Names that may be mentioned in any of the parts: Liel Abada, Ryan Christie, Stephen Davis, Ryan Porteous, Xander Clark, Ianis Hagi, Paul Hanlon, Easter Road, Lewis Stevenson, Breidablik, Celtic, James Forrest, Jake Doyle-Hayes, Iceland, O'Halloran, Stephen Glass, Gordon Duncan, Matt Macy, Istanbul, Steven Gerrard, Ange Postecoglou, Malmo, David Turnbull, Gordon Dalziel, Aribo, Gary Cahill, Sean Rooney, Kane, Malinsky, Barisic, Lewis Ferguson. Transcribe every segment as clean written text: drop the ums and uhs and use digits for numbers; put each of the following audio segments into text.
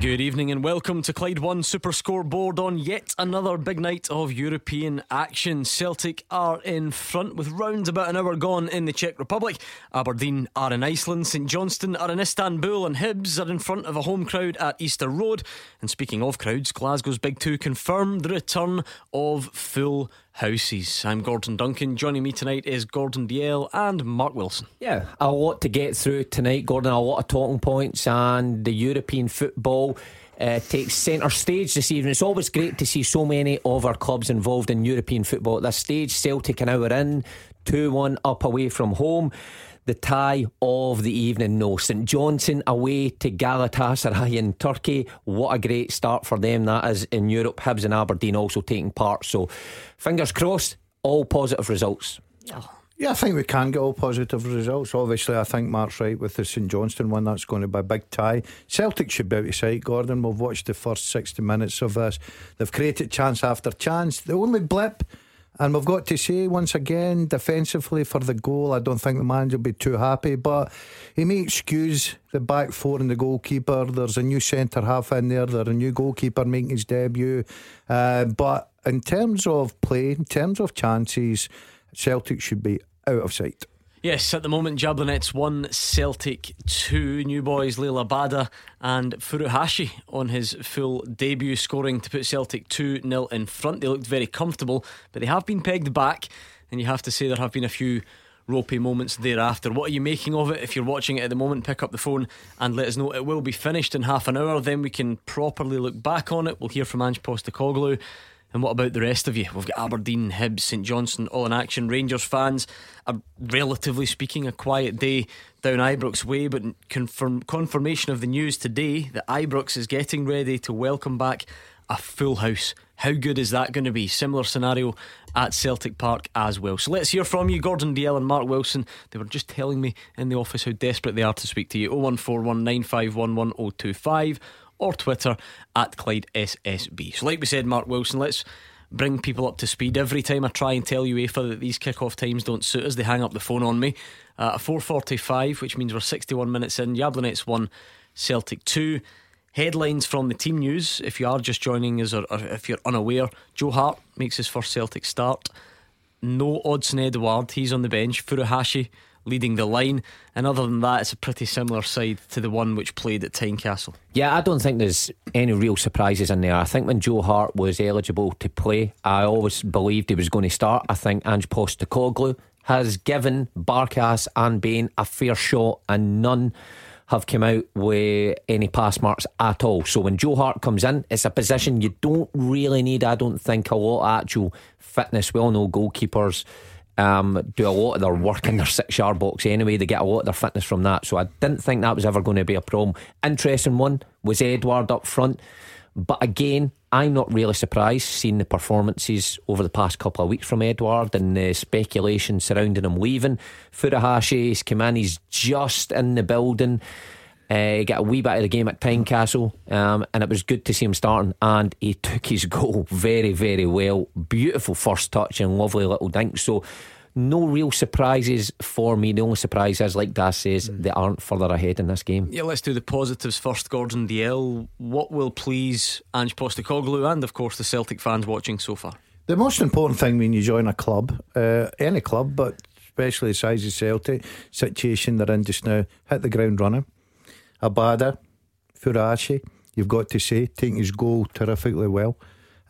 Good evening and welcome to Clyde One Super Scoreboard on yet another big night of European action. Celtic are in front with round about an hour gone in the Czech Republic. Aberdeen are in Iceland, St. Johnstone are in Istanbul, and Hibs are in front of a home crowd at Easter Road. And speaking of crowds, Glasgow's Big Two confirm the return of full houses. I'm Gordon Duncan. Joining me tonight is Gordon Dalziel and Mark Wilson. Yeah, a lot to get through tonight, Gordon. A lot of talking points, and the European football takes centre stage this evening. It's always great to see so many of our clubs involved in European football at this stage. Celtic an hour in, 2-1 up away from home. The tie of the evening, no, St Johnstone away to Galatasaray in Turkey. What a great start for them that is in Europe. Hibs and Aberdeen also taking part. So fingers crossed, all positive results. Yeah, I think we can get all positive results. Obviously, I think Mark's right with the St Johnstone one. That's going to be a big tie. Celtic should be out of sight, Gordon. We've watched the first 60 minutes of this. They've created chance after chance. The only blip, and we've got to say once again, defensively for the goal, I don't think the manager will be too happy, but he may excuse the back four and the goalkeeper. There's a new centre-half in there. There's a new goalkeeper making his debut. But in terms of play, in terms of chances, Celtic should be out of sight. Yes, at the moment, Jablonec 1, Celtic 2. New boys Liel Abada and Furuhashi on his full debut, scoring to put Celtic 2-0 in front. They looked very comfortable, but they have been pegged back, and you have to say there have been a few ropey moments thereafter. What are you making of it? If you're watching it at the moment, pick up the phone and let us know. It will be finished in half an hour, then we can properly look back on it. We'll hear from Ange Postecoglou. And what about the rest of you? We've got Aberdeen, Hibs, St Johnstone all in action. Rangers fans, relatively speaking, a quiet day down Ibrox way, but confirmation of the news today that Ibrox is getting ready to welcome back a full house. How good is that going to be? Similar scenario at Celtic Park as well. So let's hear from you, Gordon Dalziel and Mark Wilson. They were just telling me in the office how desperate they are to speak to you. 0141 951 1025 or Twitter at Clyde SSB. So like we said, Mark Wilson, let's bring people up to speed. Every time I try and tell UEFA that these kick-off times don't suit us, they hang up the phone on me. 4:45, which means we're 61 minutes in. Jablonec 1, Celtic 2. Headlines from the team news, if you are just joining us, or if you're unaware, Joe Hart makes his first Celtic start. No Odsonne Edouard, he's on the bench. Furuhashi leading the line, and other than that, it's a pretty similar side to the one which played at Tynecastle. Yeah, I don't think there's any real surprises in there. I think when Joe Hart was eligible to play, I always believed he was going to start. I think Ange Postecoglou has given Barkas and Bain a fair shot, and none have come out with any pass marks at all. So when Joe Hart comes in, it's a position you don't really need, I don't think, a lot of actual fitness. We all know goalkeepers do a lot of their work in their 6-yard box anyway. They get a lot of their fitness from that, so I didn't think that was ever going to be a problem. Interesting one was Edouard up front, but again, I'm not really surprised seeing the performances over the past couple of weeks from Edouard and the speculation surrounding him leaving. Furuhashi's come in, he's just in the building. He got a wee bit of the game at Tynecastle, and it was good to see him starting, and he took his goal very, very well. Beautiful first touch and lovely little dink. So no real surprises for me. The only surprise is, like Das says, they aren't further ahead in this game. Yeah, let's do the positives first, Gordon Dalziel. What will please Ange Postecoglou and of course the Celtic fans watching so far? The most important thing when you join a club, any club, but especially the size of Celtic, situation they're in just now, hit the ground running. Abada, Furuhashi, you've got to say, taking his goal terrifically well.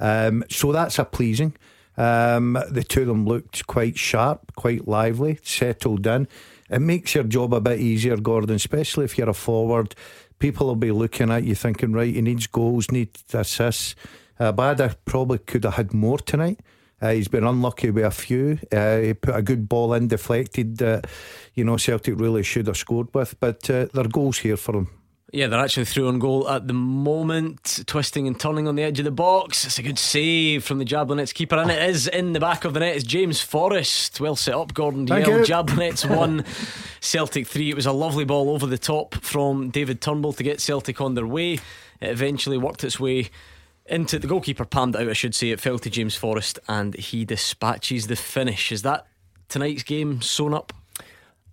So that's a pleasing. The two of them looked quite sharp, quite lively, settled in. It makes your job a bit easier, Gordon, especially if you're a forward. People will be looking at you thinking, right, he needs goals, needs assists. Abada probably could have had more tonight. He's been unlucky with a few. He put a good ball in, deflected, Celtic really should have scored with. But there are goals here for him. Yeah, they're actually through on goal at the moment, twisting and turning on the edge of the box. It's a good save from the Jablonec's keeper, and it is in the back of the net. It's James Forrest. Well set up, Gordon Dalziel. Jablonec's 1, Celtic 3. It was a lovely ball over the top from David Turnbull to get Celtic on their way. It eventually worked its way into the goalkeeper, palmed out, I should say. It fell to James Forrest, and he dispatches the finish. Is that tonight's game sewn up?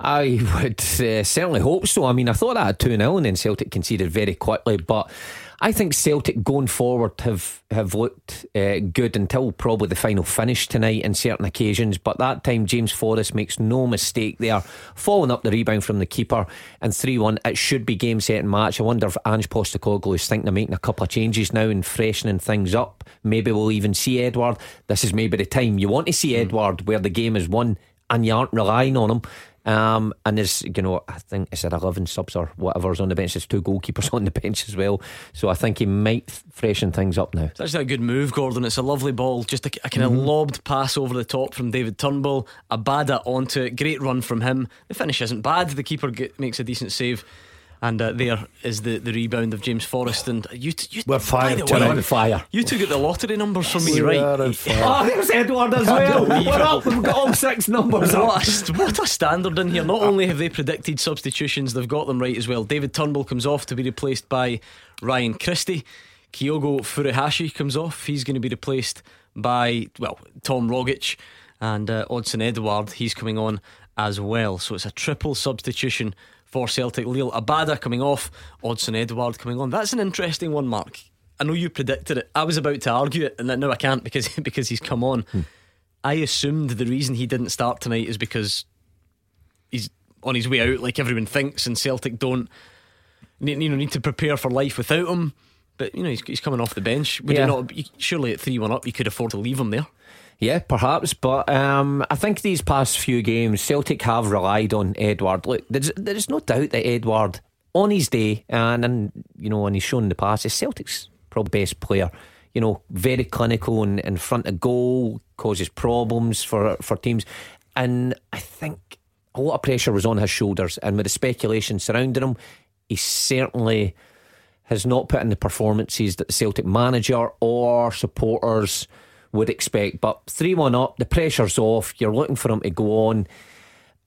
I would certainly hope so. I mean, I thought that at 2-0 and then Celtic conceded very quickly, but I think Celtic going forward have looked good until probably the final finish tonight in certain occasions. But that time James Forrest makes no mistake there, following up the rebound from the keeper, and 3-1. It should be game, set and match. I wonder if Ange Postecoglou is thinking of making a couple of changes now and freshening things up. Maybe we'll even see Edouard. This is maybe the time you want to see Edouard, where the game is won and you aren't relying on him. And there's, you know, I think it's 11 subs or whatever's on the bench. There's 2 goalkeepers on the bench as well, so I think he might freshen things up now. It's actually a good move, Gordon. It's a lovely ball, just a kind of lobbed pass over the top from David Turnbull. Abada onto it, great run from him. The finish isn't bad. The keeper makes a decent save. And there is the rebound of James Forrest. And you we're fired. We're on fire. You two get the lottery numbers from me, right? Oh, there's Edouard as well. We're up. We've got all 6 numbers. What a standard in here. Not only have they predicted substitutions, they've got them right as well. David Turnbull comes off to be replaced by Ryan Christie. Kyogo Furuhashi comes off. He's going to be replaced by, well, Tom Rogic. And Odsonne Edouard, he's coming on as well. So it's a triple substitution for Celtic. Liel Abada coming off, Odsonne Edouard coming on. That's an interesting one, Mark. I know you predicted it. I was about to argue it, and then now I can't because he's come on. I assumed the reason he didn't start tonight is because he's on his way out, like everyone thinks, and Celtic don't need to prepare for life without him. But you know, he's coming off the bench. Would you not? Surely at 3-1 up, you could afford to leave him there. Yeah, perhaps, but I think these past few games Celtic have relied on Edouard. Look, there's no doubt that Edouard, on his day, and you know, and he's shown in the past, is Celtic's probably best player. You know, very clinical and in front of goal, causes problems for teams, and I think a lot of pressure was on his shoulders. And with the speculation surrounding him, he certainly has not put in the performances that the Celtic manager or supporters would expect. But 3-1 up, the pressure's off. You're looking for him to go on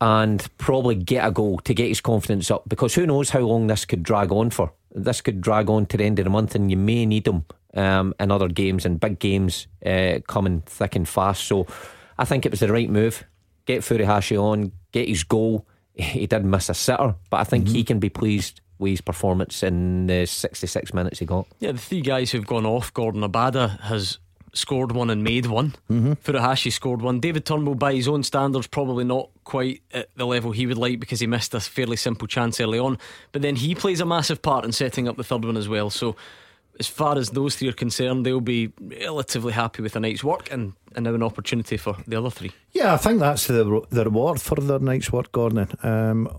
and probably get a goal to get his confidence up, because who knows how long this could drag on for. This could drag on to the end of the month, and you may need him in other games, and big games coming thick and fast. So I think it was the right move. Get Furuhashi on, get his goal. He did miss a sitter, but I think he can be pleased with his performance in the 66 minutes he got. Yeah, the 3 guys who've gone off, Gordon Abada has scored 1 and made 1. Furuhashi scored 1. David Turnbull, by his own standards, probably not quite at the level he would like, because he missed a fairly simple chance early on, but then he plays a massive part in setting up the third one as well. So as far as those 3 are concerned, they'll be relatively happy with a night's work, and now an opportunity for the other 3. Yeah, I think that's the reward for their night's work, Gordon.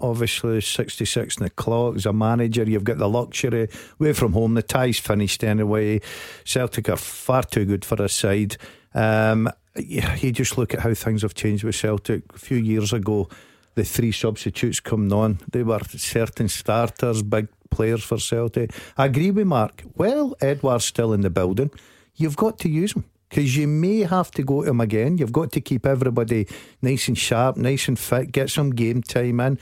Obviously 66 on the clock. As a manager, you've got the luxury, away from home, the tie's finished anyway. Celtic are far too good for this side. You just look at how things have changed with Celtic. A few years ago, the 3 substitutes coming on, they were certain starters, big players for Celtic. I agree with Mark. Well, Edouard's still in the building. You've got to use him, because you may have to go to him again. You've got to keep everybody nice and sharp, nice and fit, get some game time in.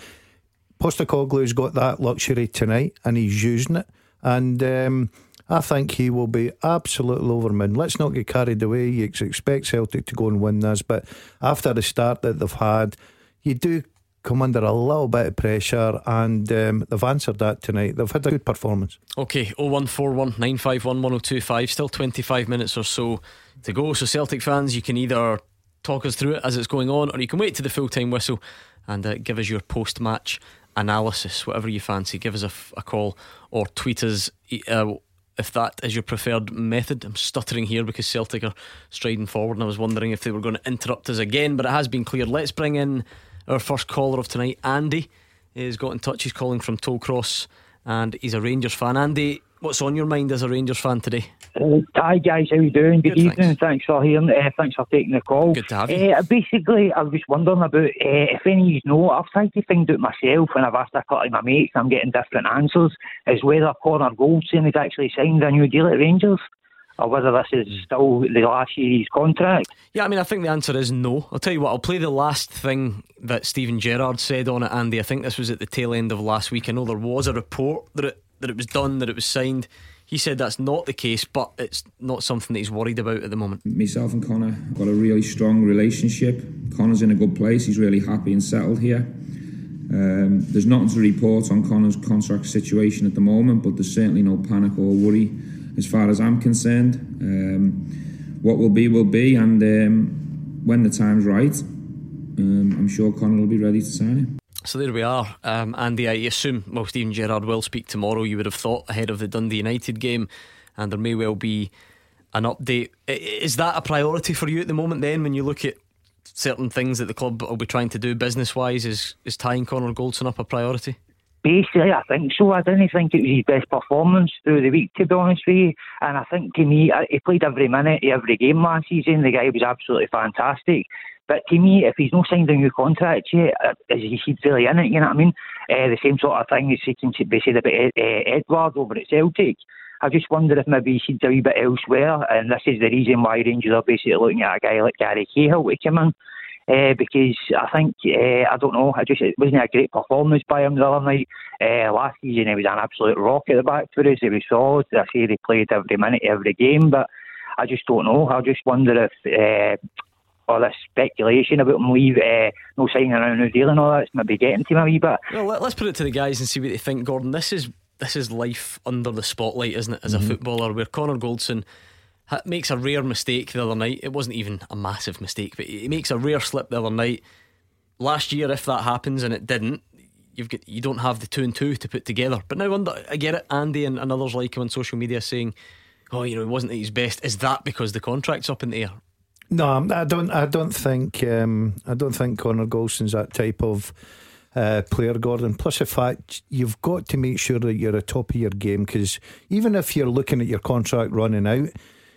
Postecoglou's got that luxury tonight, and he's using it. And I think he will be absolutely overman. Let's not get carried away. You expect Celtic to go and win this, but after the start that they've had, you do come under a little bit of pressure, and they've answered that tonight. They've had a good performance. OK, 0141 951 1025. Still 25 minutes or so to go. So Celtic fans, you can either talk us through it as it's going on, or you can wait to the full time whistle and give us your post match analysis. Whatever you fancy, give us a call or tweet us if that is your preferred method. I'm stuttering here because Celtic are striding forward, and I was wondering if they were going to interrupt us again, but it has been cleared. Let's bring in our first caller of tonight. Andy has got in touch. He's calling from Tollcross, and he's a Rangers fan. Andy, what's on your mind as a Rangers fan today? Hi guys, how are you doing? Good evening. Thanks for hearing. Thanks for taking the call. Good to have you. Basically, I was just wondering about if any of you know. I've tried to find out myself, and I've asked a couple of my mates, and I'm getting different answers. Is whether Connor Goldson has actually signed a new deal at Rangers, or whether this is still the last year of his contract? Yeah, I mean, I think the answer is no. I'll tell you what, I'll play the last thing that Steven Gerrard said on it, Andy. I think this was at the tail end of last week. I know there was a report that it was done, that it was signed. He said that's not the case, but it's not something that he's worried about at the moment. Myself and Connor got a really strong relationship. Connor's in a good place. He's really happy and settled here. There's nothing to report on Connor's contract situation at the moment, but there's certainly no panic or worry as far as I'm concerned. What will be, and when the time's right, I'm sure Connor will be ready to sign him. So there we are, Andy. I assume, well, Steven Gerrard will speak tomorrow, you would have thought, ahead of the Dundee United game, and there may well be an update. Is that a priority for you at the moment then, when you look at certain things that the club will be trying to do business wise? Is tying Connor Goldson up a priority? Basically, I think so. I didn't think it was his best performance through the week, to be honest with you. And I think, to me, he played every minute of every game last season. The guy was absolutely fantastic. But to me, if he's not signed a new contract yet, he's really in it, you know what I mean? The same sort of thing as he can be said about Edouard over at Celtic. I just wonder if maybe he should do a wee bit elsewhere, and this is the reason why Rangers are basically looking at a guy like Gary Cahill to come in. Because I think, it wasn't a great performance by him the other night. Last season he was an absolute rock at the back for us. He was solid. I say they played every minute, every game, but I just don't know. I just wonder if all this speculation about him no signing around New Zealand and all that's maybe getting to him a wee bit. Well, let's put it to the guys and see what they think, Gordon. This is life under the spotlight, isn't it, as a footballer, where Connor Goldson makes a rare mistake the other night. It wasn't even a massive mistake, but he makes a rare slip the other night. Last year, if that happens, and it didn't, you don't have the 2 and 2 to put together. But now I get it, Andy and others like him on social media saying, he wasn't at his best. Is that because the contract's up in the air? No, I don't think Connor Goldson's that type of player, Gordon. Plus the fact you've got to make sure that you're at top of your game, because even if you're looking at your contract running out,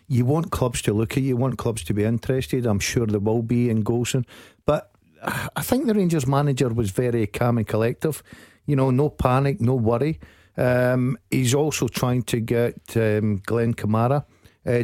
you want clubs to look at you, want clubs to be interested. I'm sure there will be in Goldson. But I think the Rangers manager was very calm and collective. No panic, no worry. He's also trying to get Glenn Kamara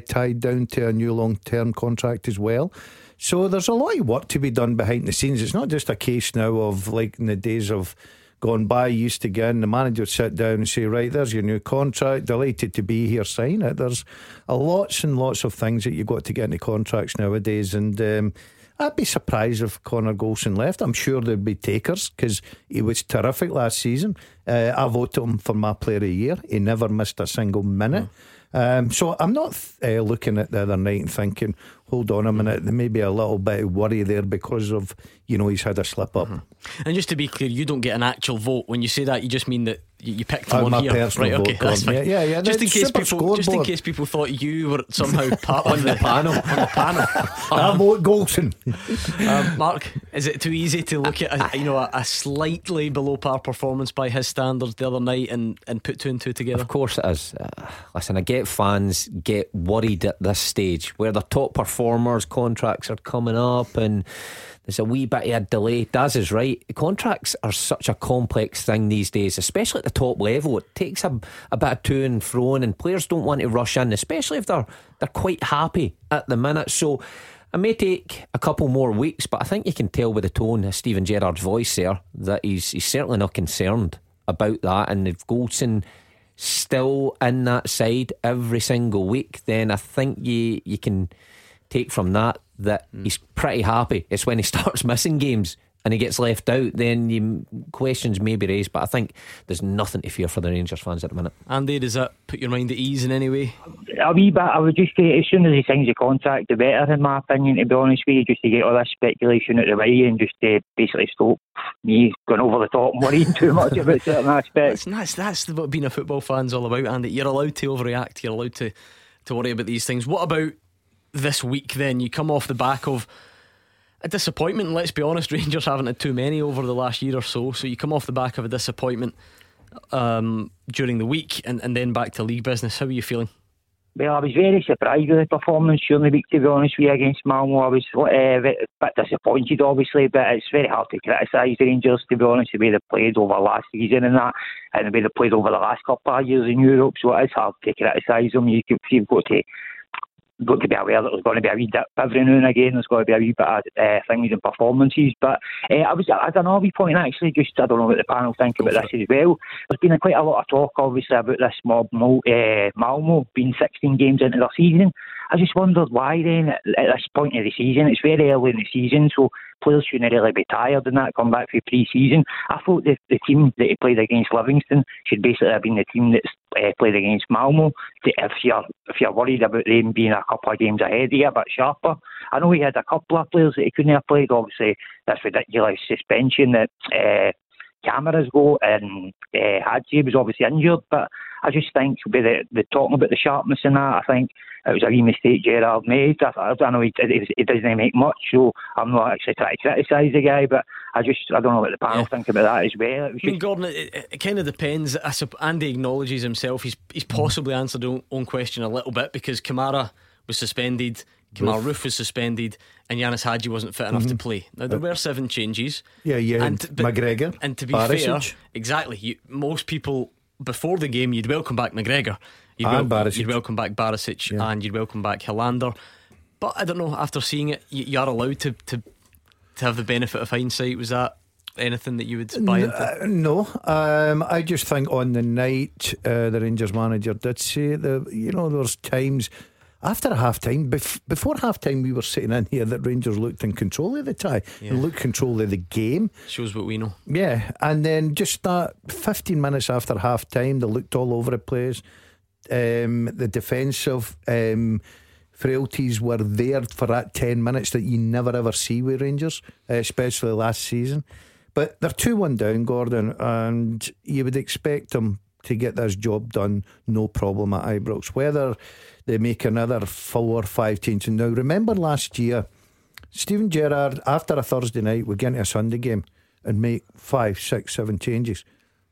tied down to a new long-term contract as well. So there's a lot of work to be done behind the scenes. It's not just a case now of, like in the days of gone by, you used to get in, the manager would sit down and say, right, there's your new contract, delighted to be here, sign it. There's lots and lots of things that you've got to get into contracts nowadays, and I'd be surprised if Connor Goldson left. I'm sure there'd be takers, because he was terrific last season. I voted him for my player of the year. He never missed a single minute. So I'm not looking at the other night and thinking, hold on a minute, there may be a little bit of worry there because of, he's had a slip up. And just to be clear, you don't get an actual vote when you say that. You just mean that you picked him on here, right? Okay, that's fine. Yeah. Just in case people thought you were somehow part on the panel. I vote Goldson. Mark, is it too easy to look at a slightly below par performance by his standards the other night and put 2 and 2 together? Of course it is. Listen, I get fans get worried at this stage where the top performers' contracts are coming up and there's a wee bit of a delay. Daz is right. Contracts are such a complex thing these days, especially at the top level. It takes a bit of to and fro, and players don't want to rush in, especially if they're quite happy at the minute. So it may take a couple more weeks, but I think you can tell by the tone of Steven Gerrard's voice there that he's certainly not concerned about that. And if Goldson still in that side every single week, then I think you can take from that he's pretty happy. It's when he starts missing games and he gets left out, then questions may be raised. But I think there's nothing to fear for the Rangers fans at the minute. Andy, does that put your mind at ease in any way? A wee bit. I would just say, as soon as he signs a contract, the better, in my opinion, to be honest with you, just to get all this speculation out of the way and just basically stop me going over the top and worrying too much about certain aspects. That's what being a football fan's all about, Andy. You're allowed to overreact, you're allowed to worry about these things. What about this week then? You come off the back of a disappointment. Let's be honest, Rangers haven't had too many over the last year or so. So you come off the back of a disappointment during the week and then back to league business. How are you feeling? Well, I was very surprised with the performance during the week, to be honest with you, against Malmo. I was a bit disappointed, obviously, but it's very hard to criticise the Rangers, to be honest, the way they played over last season and that, and the way they played over the last couple of years in Europe, so it's hard to criticise them. You've got to be aware that there's going to be a wee dip every now and again. There's got to be a wee bit of things and performances. But I don't know, a wee point actually, just I don't know what the panel think about this as well. There's been quite a lot of talk, obviously, about this mob Malmo being 16 games into their season. I just wondered why then at this point of the season. It's very early in the season, so players shouldn't really be tired and that come back for pre-season. I thought the team that played against Livingston should basically have been the team that's played against Malmo. If you're worried about them being a couple of games ahead of you, a bit sharper. I know he had a couple of players that he couldn't have played. Obviously, that's ridiculous suspension that Cameras go, and Hadji was obviously injured, but I just think with the talking about the sharpness and that, I think it was a wee mistake Gerrard made. I know he doesn't make much, so I'm not actually trying to criticise the guy, but I don't know what the panel think about that as well. Gordon, it kind of depends. Andy acknowledges himself, he's possibly answered his own question a little bit, because Kamara was suspended, Kamar Roof was suspended, and Ianis Hagi wasn't fit enough to play. Now there were 7 changes. Yeah, and McGregor, and to be Barisic. Fair, exactly. Most people before the game, you'd welcome back McGregor, you'd welcome back Barisic, and you'd welcome back Hilander. But I don't know. After seeing it, you are allowed to have the benefit of hindsight. Was that anything that you would buy into? No, I just think on the night the Rangers manager did say there's times. After half time, before half time, we were sitting in here that Rangers looked in control of the tie and looked control of the game. Shows what we know. Yeah, and then just that 15 minutes after half time, they looked all over the place. The defensive frailties were there for that 10 minutes that you never ever see with Rangers, especially last season. But they're 2-1 down, Gordon, and you would expect them to get this job done, no problem at Ibrox. Whether they make another 4 or 5 changes. Now remember last year, Steven Gerrard, after a Thursday night, would get into a Sunday game and make 5, 6, 7 changes,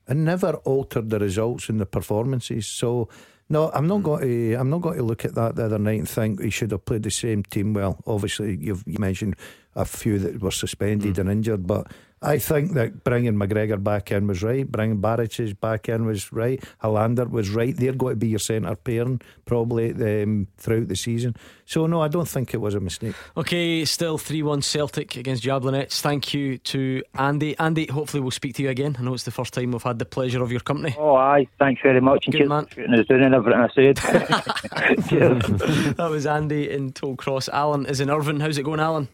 and never altered the results and the performances. So no, I'm not going to look at that the other night and think he should have played the same team. Well, obviously you mentioned a few that were suspended and injured, but I think that bringing McGregor back in was right, bringing Barisic back in was right, Hollander was right. They're going to be your centre pairing probably throughout the season. So no, I don't think it was a mistake. Okay, still 3-1 Celtic against Jablonec. Thank you to Andy, hopefully we'll speak to you again. I know it's the first time we've had the pleasure of your company. Oh aye, thanks very much. Good man. That was Andy in Tollcross. Alan is in Irvine. How's it going, Alan?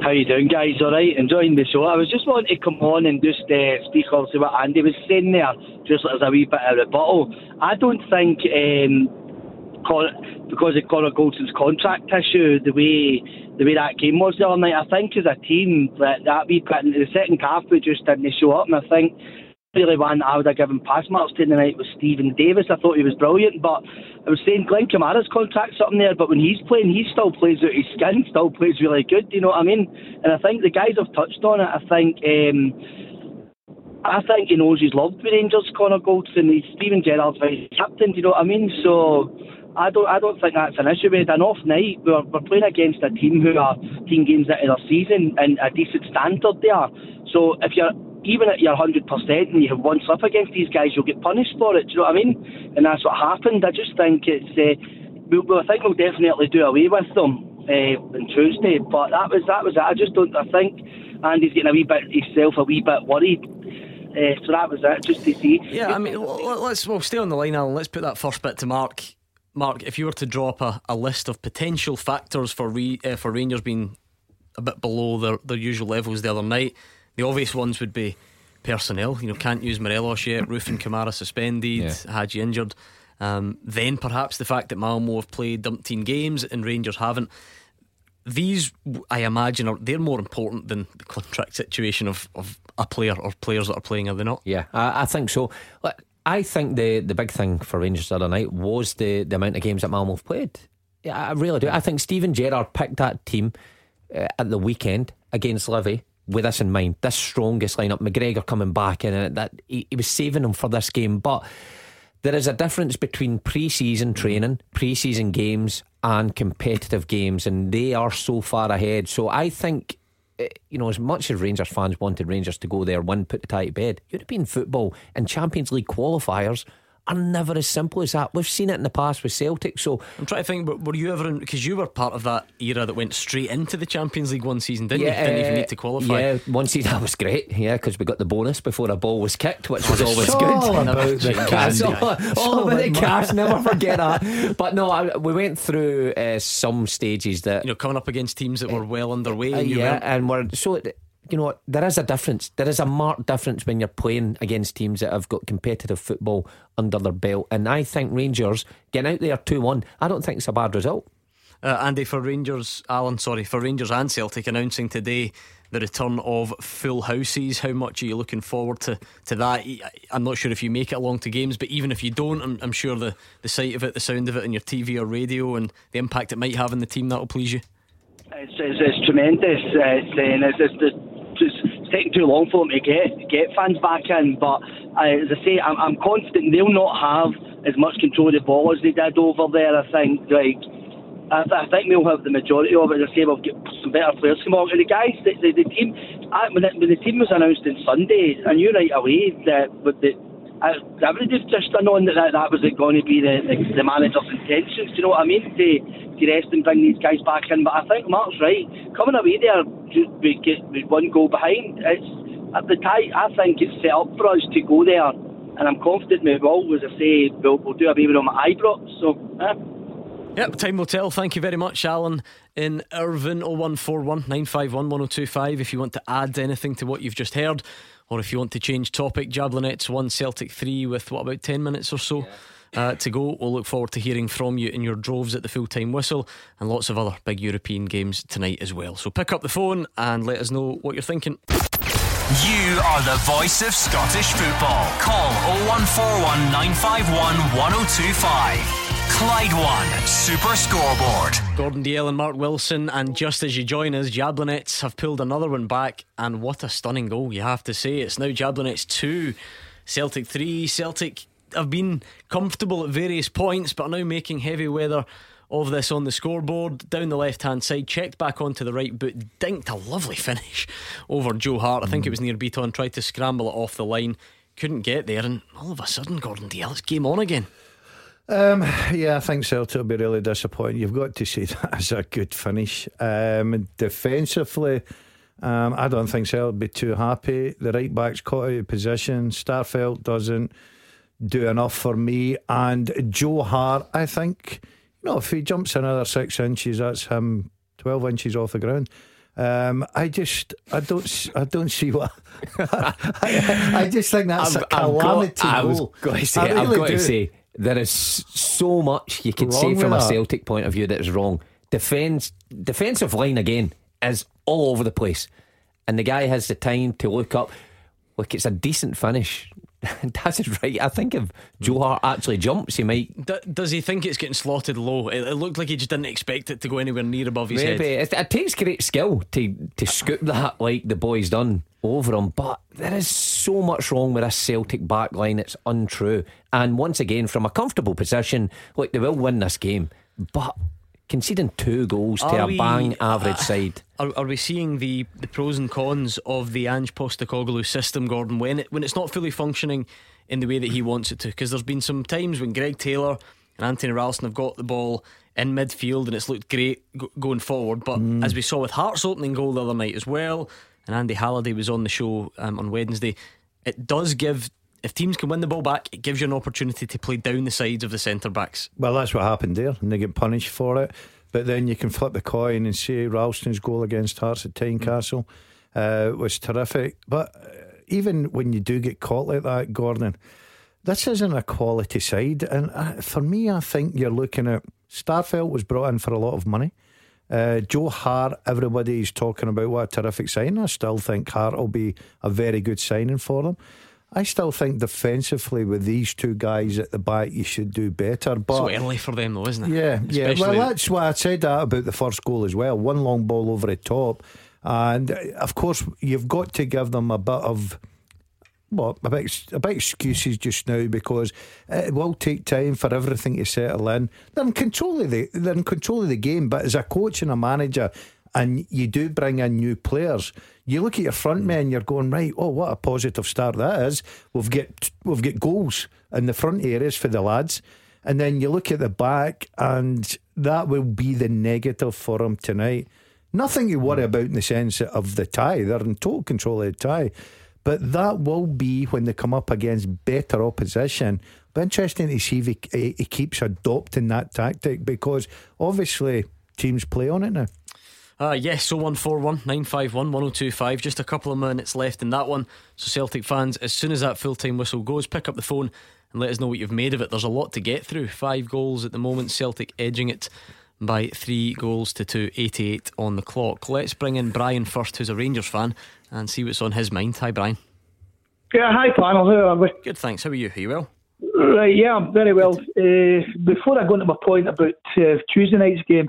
How you doing, guys? Alright, enjoying the show. I was just wanting to come on and just speak obviously what Andy was saying there, just as a wee bit of rebuttal. I don't think because of Connor Goldson's contract issue, the way that game was the other night, I think as a team that wee bit into the second half we just didn't show up, and I think really one I would have given pass marks to tonight was Stephen Davis. I thought he was brilliant, but I was saying Glenn Kamara's contract's up in there, but when he's playing, he still plays out his skin, still plays really good, do you know what I mean? And I think the guys have touched on it. I think he knows he's loved with Rangers, Connor Goldson. He's Stephen Gerrard's vice captain, do you know what I mean? So I don't think that's an issue. We had an off night. We're playing against a team who are 10 games into their season and a decent standard they are. So if you're even at your 100% and you have one slip against these guys, you'll get punished for it, do you know what I mean? And that's what happened. I just think it's I think we'll definitely do away with them on Tuesday, but that was it. I think Andy's getting a wee bit worried, so that was it, just to see. Yeah, I mean, we'll stay on the line, Alan. Let's put that first bit to Mark, if you were to drop a list of potential factors for Rangers being a bit below their usual levels the other night, the obvious ones would be personnel. Can't use Morelos yet, Roof and Kamara suspended, Hagi injured, then perhaps the fact that Malmo have played 13 games and Rangers haven't. These, I imagine, they're more important than the contract situation of a player or players that are playing, are they not? Yeah, I think so. I think the big thing for Rangers the other night was the amount of games that Malmo have played. Yeah, I really do. I think Steven Gerrard picked that team at the weekend against Livy with this in mind, this strongest lineup, McGregor coming back in, and that he was saving them for this game. But There is a difference between pre-season training, pre-season games and competitive games, and they are so far ahead. So I think, you know, as much as Rangers fans wanted Rangers to go there, win, put the tie to bed, European football and Champions League qualifiers are never as simple as that. We've seen it in the past with Celtic. So I'm trying to think, were you ever in, because you were part of that era that went straight into the Champions League one season, didn't you? Didn't even need to qualify. Yeah, one season that was great. Yeah, because we got the bonus before a ball was kicked, which was always good. All about the cash. All about the cash. Never forget that. But no, we went through some stages that, you know, coming up against teams that were well underway. So you know what, there is a difference. There is a marked difference when you're playing against teams that have got competitive football under their belt. And I think Rangers getting out there 2-1, I don't think it's a bad result. Andy, for Rangers, Alan, sorry, for Rangers and Celtic announcing today the return of full houses. How much are you looking forward to that? I'm not sure if you make it along to games, but even if you don't, I'm sure the sight of it, the sound of it on your TV or radio and the impact it might have on the team, that'll please you. It's tremendous. It's taking too long for them to get fans back in, but as I say, I'm confident they'll not have as much control of the ball as they did over there. I think I think they'll have the majority of it. As I say, we've got some better players come on, and the guys, the team, when the team was announced on Sunday, I knew right away that with the everybody's just known that was going to be the manager's intentions. Do you know what I mean? To rest and bring these guys back in. But I think Mark's right. Coming away there, with one goal behind, it's at the tie. I think it's set up for us to go there, and I'm confident we will. As I say, we'll do a baby on my Ibrox. So. Yep, time will tell. Thank you very much, Alan in Irvine. 0141 951 1025 if you want to add anything to what you've just heard, or if you want to change topic. Jablonec 1 Celtic 3 with what, about 10 minutes or so to go. We'll look forward to hearing from you in your droves at the full time whistle, and lots of other big European games tonight as well. So pick up the phone and let us know what you're thinking. You are the voice of Scottish football. Call 0141 951 1025. Clyde One Super Scoreboard. Gordon Dalziel and Mark Wilson. And just as you join us, Jablonec have pulled another one back, and what a stunning goal, you have to say. It's now Jablonec 2 Celtic 3. Celtic have been comfortable at various points, but are now making heavy weather of this on the scoreboard. Down the left hand side, checked back onto the right boot, dinked a lovely finish over Joe Hart. I think it was near Beaton. Tried to scramble it off the line, couldn't get there, and all of a sudden, Gordon Dalziel, it's game on again. Yeah, I think Celtic will be really disappointed. You've got to say that as a good finish. Defensively, I don't think Celtic will be too happy. The right back's caught out of position. Starfelt doesn't do enough for me. And Joe Hart, I think, you know, if he jumps another 6 inches, that's him 12 inches off the ground. I don't see what. I just think that's a calamity. I've got to say. There is so much you could say from a Celtic point of view that is wrong. Defensive line again is all over the place, and the guy has the time to look up. Look, it's a decent finish. That's right. I think if Joe Hart actually jumps, he might. Does he think it's getting slotted low? It looked like he just didn't expect it to go anywhere near above his head. It takes great skill to scoop that like the boy's done over him. But there is so much wrong with this Celtic back line. It's untrue. And once again, from a comfortable position, look, they will win this game, but conceding 2 goals to a bang average side. Are we seeing the pros and cons of the Ange Postecoglou system, Gordon, when it's not fully functioning in the way that he wants it to? Because there's been some times when Greg Taylor and Anthony Ralston have got the ball in midfield and it's looked great going forward, but as we saw with Hart's opening goal the other night as well, and Andy Halliday was on the show on Wednesday, it does give, if teams can win the ball back, it gives you an opportunity to play down the sides of the centre-backs. Well, that's what happened there, and they get punished for it. But then you can flip the coin and see Ralston's goal against Hearts at Tynecastle was terrific. But even when you do get caught like that, Gordon, this isn't a quality side. And for me, I think you're looking at, Starfelt was brought in for a lot of money. Joe Hart, everybody's talking about what a terrific signing. I still think Hart will be a very good signing for them. I still think defensively with these two guys at the back you should do better, but so early for them though, isn't it? Yeah. Especially, well, that's why I said that about the first goal as well. One long ball over the top, and of course you've got to give them a bit of well, about excuses just now, because it will take time for everything to settle in. They're in control of the game, but as a coach and a manager, and you do bring in new players, you look at your front men, you're going, right, oh, what a positive start that is. We've got goals in the front areas for the lads. And then you look at the back, and that will be the negative for them tonight. Nothing you worry about in the sense of the tie. They're in total control of the tie. But that will be when they come up against better opposition. But interesting to see if he keeps adopting that tactic, because obviously teams play on it now. Yes, so 0141 951 1025. Just a couple of minutes left in that one. So Celtic fans, as soon as that full time whistle goes, pick up the phone and let us know what you've made of it. There's a lot to get through. 5 goals at the moment, Celtic edging it by 3 goals to 2, 88 on the clock. Let's bring in Brian first, who's a Rangers fan, and see what's on his mind. Hi Brian. Yeah, hi panel, how are we? Good thanks, how are you? Are you well? Right, yeah, I'm very well. Before I go into my point about Tuesday night's game,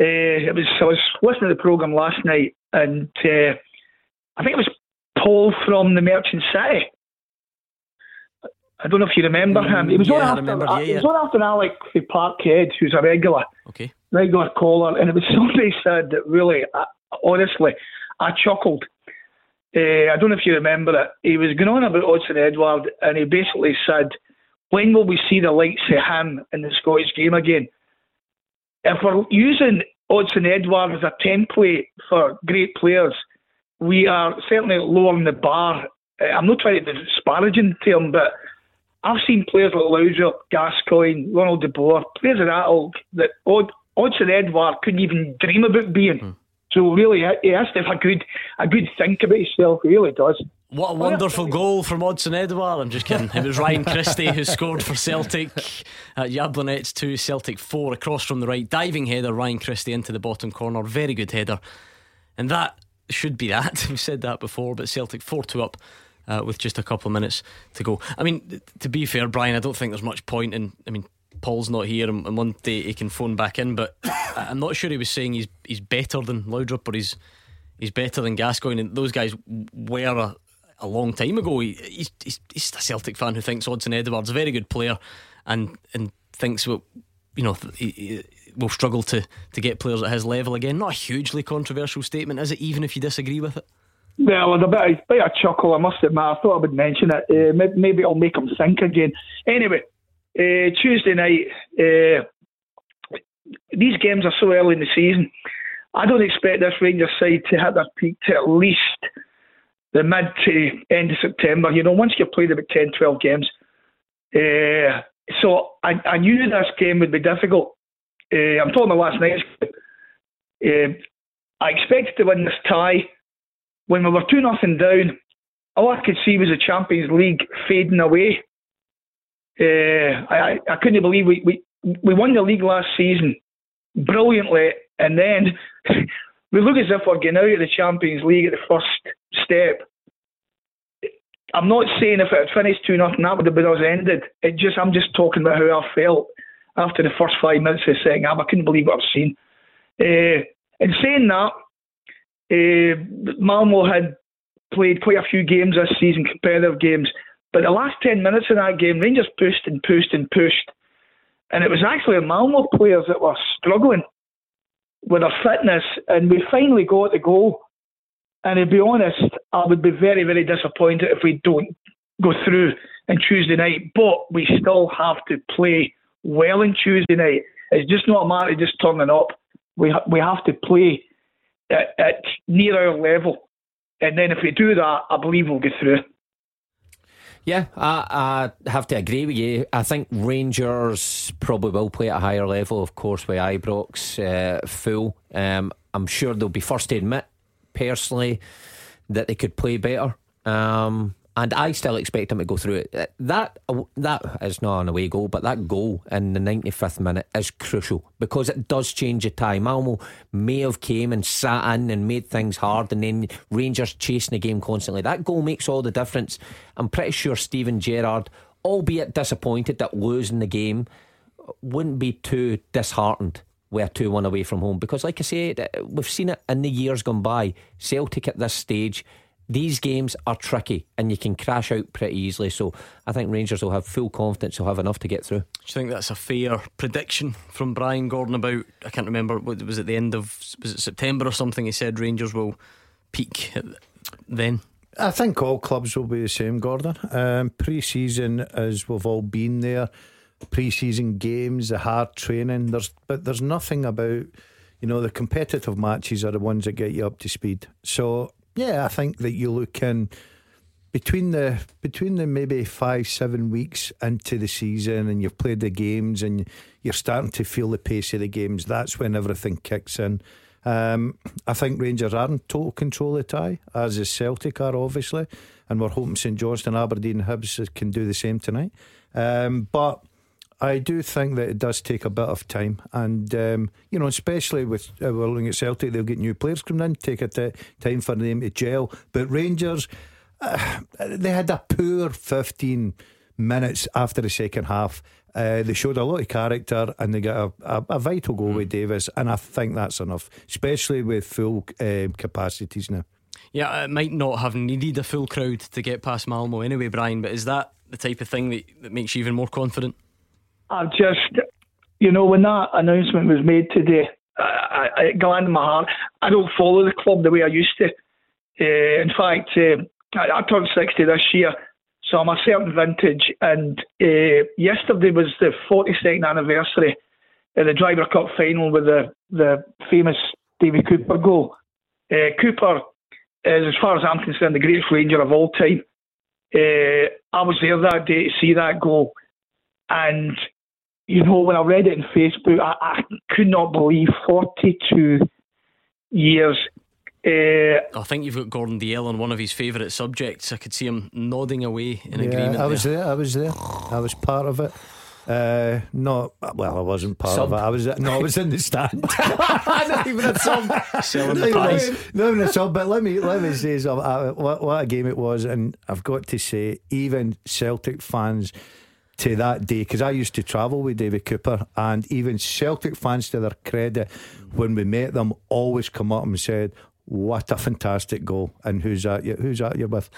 I was listening to the programme last night, and I think it was Paul from the Merchant City. I don't know if you remember him. He was on after Alec Parkhead, who's a regular caller, and it was somebody said that really, honestly, I chuckled. I don't know if you remember it. He was going on about Odsonne Edouard, and he basically said, "When will we see the likes of him in the Scottish game again?" If we're using Odsonne Edouard as a template for great players, we are certainly lowering the bar. I'm not trying to be disparaging to him, but I've seen players like Laudrup, Gascoigne, Ronald de Boer, players of that ilk that Odsonne Edouard couldn't even dream about being. So really, he has to have a good think about himself. He really does. What a wonderful goal from Odsonne Edouard. I'm just kidding. It was Ryan Christie who scored for Celtic at Jablonec 2, Celtic 4. Across from the right, diving header, Ryan Christie into the bottom corner. Very good header. And that should be that. We've said that before, but Celtic 4-2 up with just a couple of minutes to go. I mean, to be fair, Brian, I don't think there's much point in, I mean, Paul's not here, and one day he can phone back in, but I'm not sure he was saying he's better than Laudrup or he's better than Gascoigne, and those guys were a long time ago. He's a Celtic fan who thinks Odsonne Edouard's a very good player, and thinks, well, you know, he will struggle to get players at his level again. Not a hugely controversial statement, is it, even if you disagree with it? Well, a bit of a chuckle, I must admit. I thought I would mention it. Maybe it'll make him think again. Anyway, Tuesday night, these games are so early in the season. I don't expect this Rangers side to hit their peak to at least the mid to end of September. You know, once you've played about 10, 12 games. So I knew this game would be difficult. I'm talking about last night's game. I expected to win this tie. When we were 2-0 down, all I could see was the Champions League fading away. I couldn't believe we won the league last season brilliantly, and then we look as if we're getting out of the Champions League at the first step. I'm not saying if it had finished 2-0 that would have been us ended. I'm just talking about how I felt after the first 5 minutes of the second half. I couldn't believe what I've seen. In saying that, Malmo had played quite a few games this season, competitive games. But the last 10 minutes of that game, Rangers pushed and pushed and pushed. And it was actually the Malmo players that were struggling with their fitness. And we finally got the goal. And to be honest, I would be very, very disappointed if we don't go through on Tuesday night. But we still have to play well on Tuesday night. It's just not a matter of just turning up. We have to play at near our level. And then if we do that, I believe we'll get through. Yeah, I have to agree with you. I think Rangers probably will play at a higher level, of course, with Ibrox full. I'm sure they'll be first to admit, personally, that they could play better. And I still expect them to go through it. That is not an away goal, but that goal in the 95th minute is crucial, because it does change the tie. Malmo may have came and sat in and made things hard, and then Rangers chasing the game constantly. That goal makes all the difference. I'm pretty sure Steven Gerrard, albeit disappointed at losing the game, wouldn't be too disheartened. We're 2-1 away from home, because like I say, we've seen it in the years gone by. Celtic at this stage, these games are tricky and you can crash out pretty easily. So I think Rangers will have full confidence, they'll have enough to get through. Do you think that's a fair prediction from Brian Gordon about, I can't remember, was it the end of, was it September or something, he said Rangers will peak then? I think all clubs will be the same, Gordon. Pre-season, as we've all been there, pre-season games, the hard training, but there's nothing about, you know, the competitive matches are the ones that get you up to speed. So yeah, I think that you look in between the maybe 5-7 weeks into the season, and you've played the games and you're starting to feel the pace of the games. That's when everything kicks in. I think Rangers are in total control of the tie, as is Celtic are, obviously, and we're hoping St. Johnstone, Aberdeen, Hibs can do the same tonight. But I do think that it does take a bit of time, and you know, especially with we're looking at Celtic, they'll get new players coming in, take a time for them to gel. But Rangers, they had a poor 15 minutes after the second half. They showed a lot of character, and they got a vital goal with Davis, and I think that's enough, especially with full capacities now. Yeah, it might not have needed a full crowd to get past Malmo anyway, Brian, but is that the type of thing that makes you even more confident? I've just, you know, when that announcement was made today, it gladdened my heart. I don't follow the club the way I used to. In fact, I turned 60 this year, so I'm a certain vintage, and yesterday was the 42nd anniversary of the Driver Cup final with the famous Davy Cooper goal. Cooper is, as far as I'm concerned, the greatest Ranger of all time. I was there that day to see that goal, and you know, when I read it on Facebook, I could not believe 42 years. I think you've got Gordon Dalziel on one of his favourite subjects. I could see him nodding away in agreement. I was there. I was part of it. I wasn't part of it. I was in the stand. Not even a sub. Selling the prize. Not even a sub. But let me say what a game it was, and I've got to say, even Celtic fans to that day, because I used to travel with David Cooper, and even Celtic fans, to their credit, when we met them, always come up and said, "What a fantastic goal!" And who's that you're with?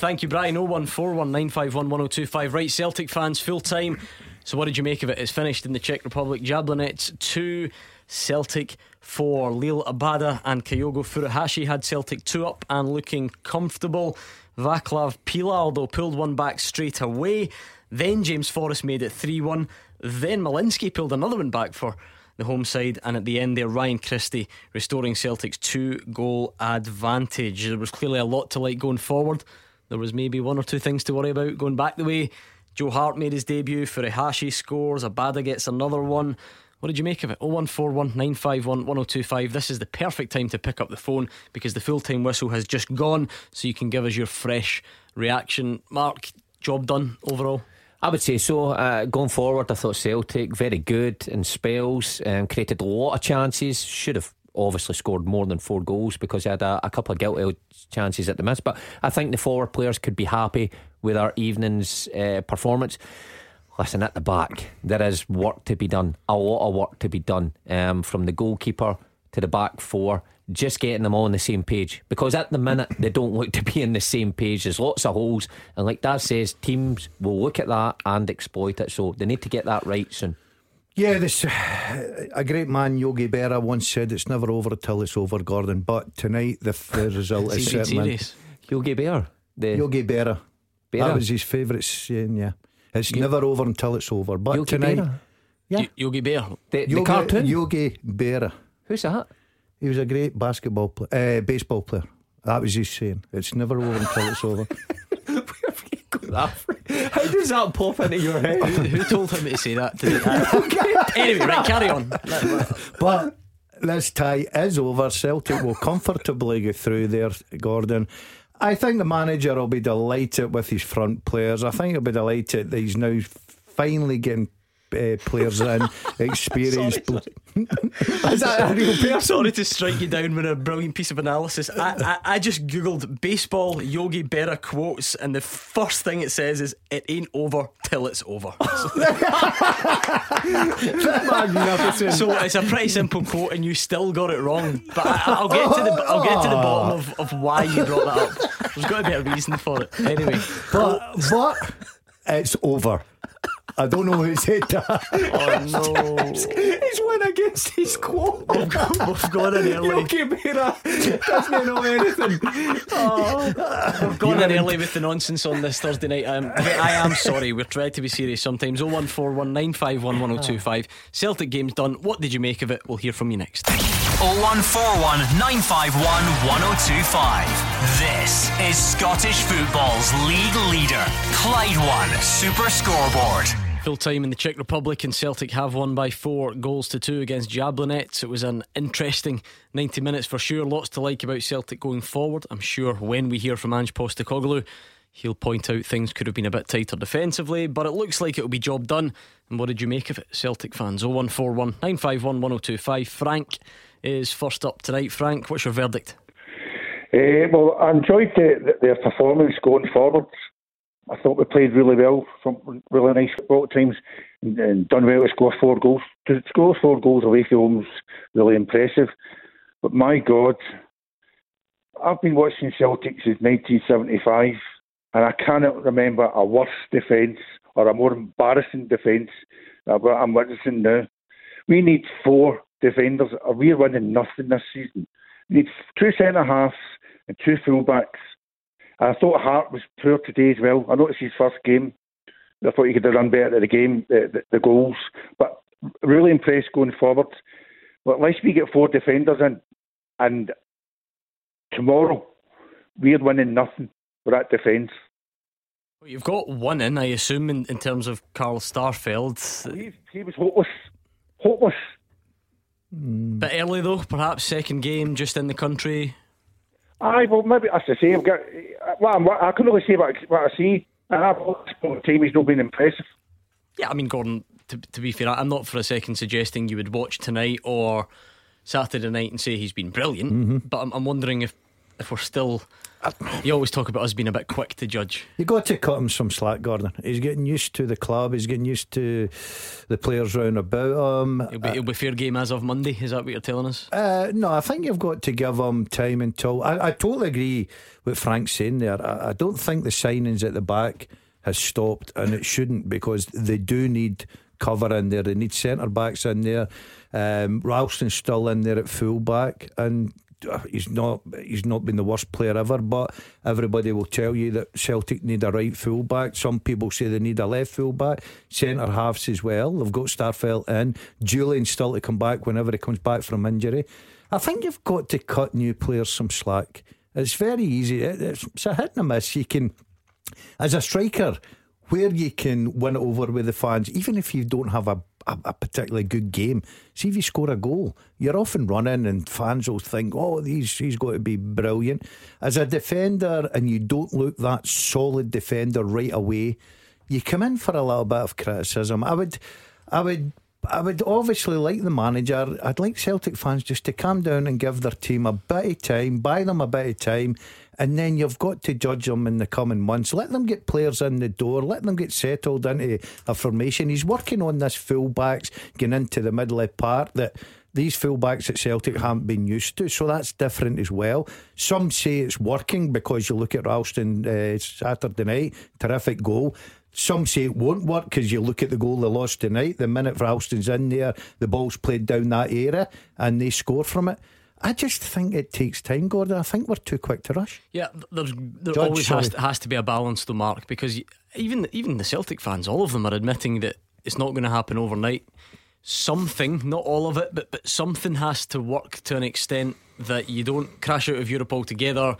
Thank you, Brian. 01419511025. Right, Celtic fans, full time. So what did you make of it? It's finished in the Czech Republic. Jablonec 2, Celtic 4. Liel Abada and Kyogo Furuhashi had Celtic 2 up and looking comfortable. Vaclav Pila, although pulled one back straight away. Then James Forrest made it 3-1. Then Malinsky pulled another one back for the home side, and at the end there, Ryan Christie restoring Celtic's 2-goal advantage. There was clearly a lot to like going forward. There was maybe one or two things to worry about going back the way. Joe Hart made his debut, Furuhashi scores, Abada gets another one. What did you make of it? 01419511025. This is the perfect time to pick up the phone, because the full time whistle has just gone, so you can give us your fresh reaction. Mark, job done overall? I would say so. Going forward, I thought Celtic very good in spells, created a lot of chances. Should have obviously scored more than 4 goals, because they had a couple of guilty chances at the miss. But I think the forward players could be happy with our evening's performance. Listen, at the back, there is work to be done. A lot of work to be done, from the goalkeeper to the back four. Just getting them all on the same page, because at the minute they don't look to be on the same page. There's lots of holes, and like Daz says, teams will look at that and exploit it. So they need to get that right soon. Yeah, this a great man, Yogi Berra, once said, "It's never over till it's over," Gordon. But tonight the result is certainly Yogi Berra. That was his favourite saying. Yeah. It's never over until it's over. But Yogi tonight Berra. Yeah. Yogi Berra, the cartoon Yogi Berra. Who's that? He was a great baseball player. That was his saying. It's never over until it's over. Where have you got that from? How does that pop into your head? Who told him to say that today? Okay. Anyway, right, carry on. But this tie is over. Celtic will comfortably go through there, Gordon. I think the manager will be delighted with his front players. I think he'll be delighted that he's now finally getting players in, experienced. Is that a real person? Sorry to strike you down with a brilliant piece of analysis. I just googled baseball Yogi Berra quotes, and the first thing it says is "It ain't over till it's over." So, magnificent. So it's a pretty simple quote, and you still got it wrong. But I'll get to the bottom of why you brought that up. There's got to be a reason for it. Anyway, but it's over. I don't know who said that. Oh no. He's went against his quote. We've gone in early. Yogi Berra doesn't know anything. We've gone in early with the nonsense on this Thursday night. I am sorry, we're trying to be serious sometimes. 01419511025. Celtic game's done. What did you make of it? We'll hear from you next. 01419511025. This is Scottish football's league leader, Clyde One Super Scoreboard. Full time in the Czech Republic, and Celtic have won by 4-2 against Jablonec. It was an interesting 90 minutes for sure. Lots to like about Celtic going forward. I'm sure when we hear from Ange Postecoglou, he'll point out things could have been a bit tighter defensively, but it looks like it'll be job done. And what did you make of it, Celtic fans? 01419511025. Frank is first up tonight. Frank, what's your verdict? Well, I enjoyed their performance going forward. I thought we played really well, some really nice football at times, and done well to score 4 goals. To score 4 goals away from home's really impressive. But my God, I've been watching Celtic since 1975, and I cannot remember a worse defence or a more embarrassing defence than what I'm witnessing now. We need 4 defenders, or we're winning nothing this season. We need 2 centre-halves and 2 full-backs. I thought Hart was poor today as well. I noticed his first game. I thought he could have done better at the game, the goals. But really impressed going forward. But at least we get 4 defenders in, and tomorrow we're winning nothing with that defence. Well, you've got one in, I assume, in terms of Karl Starfeld. He was hopeless. Hopeless. Bit early though, perhaps second game just in the country. Aye, well, maybe that's the same. I can only say what I see. And I've always thought the team has not been impressive. Yeah, I mean, Gordon, to be fair, I'm not for a second suggesting you would watch tonight or Saturday night and say he's been brilliant. Mm-hmm. But I'm wondering if we're still... You always talk about us being a bit quick to judge. You got to cut him some slack, Gordon. He's getting used to the club. He's getting used to the players round about him. It'll be fair game as of Monday. Is that what you're telling us? No, I think you've got to give him time until... I totally agree with Frank's saying there. I don't think the signings at the back has stopped, and it shouldn't, because they do need cover in there. They need centre-backs in there. Ralston's still in there at full-back, and... He's not been the worst player ever, but everybody will tell you that Celtic need a right full back. Some people say they need a left full back. Centre halves as well. They've got Starfelt in. Julian's still to come back whenever he comes back from injury. I think you've got to cut new players some slack. It's very easy. It's a hit and a miss. You can, as a striker, where you can win it over with the fans, even if you don't have a particularly good game. See if you score a goal, you're off and running, and fans will think, oh, he's got to be brilliant. As a defender, and you don't look that solid defender right away, you come in for a little bit of criticism. I would obviously like the manager. I'd like Celtic fans just to calm down and give their team a bit of time, buy them a bit of time, and then you've got to judge them in the coming months. Let them get players in the door, let them get settled into a formation. He's working on this full-backs getting into the middle part that these full-backs at Celtic haven't been used to, so that's different as well. Some say it's working because you look at Ralston Saturday night, terrific goal. Some say it won't work because you look at the goal they lost tonight. The minute Ralston's in there, the ball's played down that area and they score from it. I just think it takes time, Gordon. I think we're too quick to rush. Yeah, there always has to be a balance though, Mark, because even the Celtic fans, all of them are admitting that it's not going to happen overnight. Something, not all of it, but something has to work to an extent that you don't crash out of Europe altogether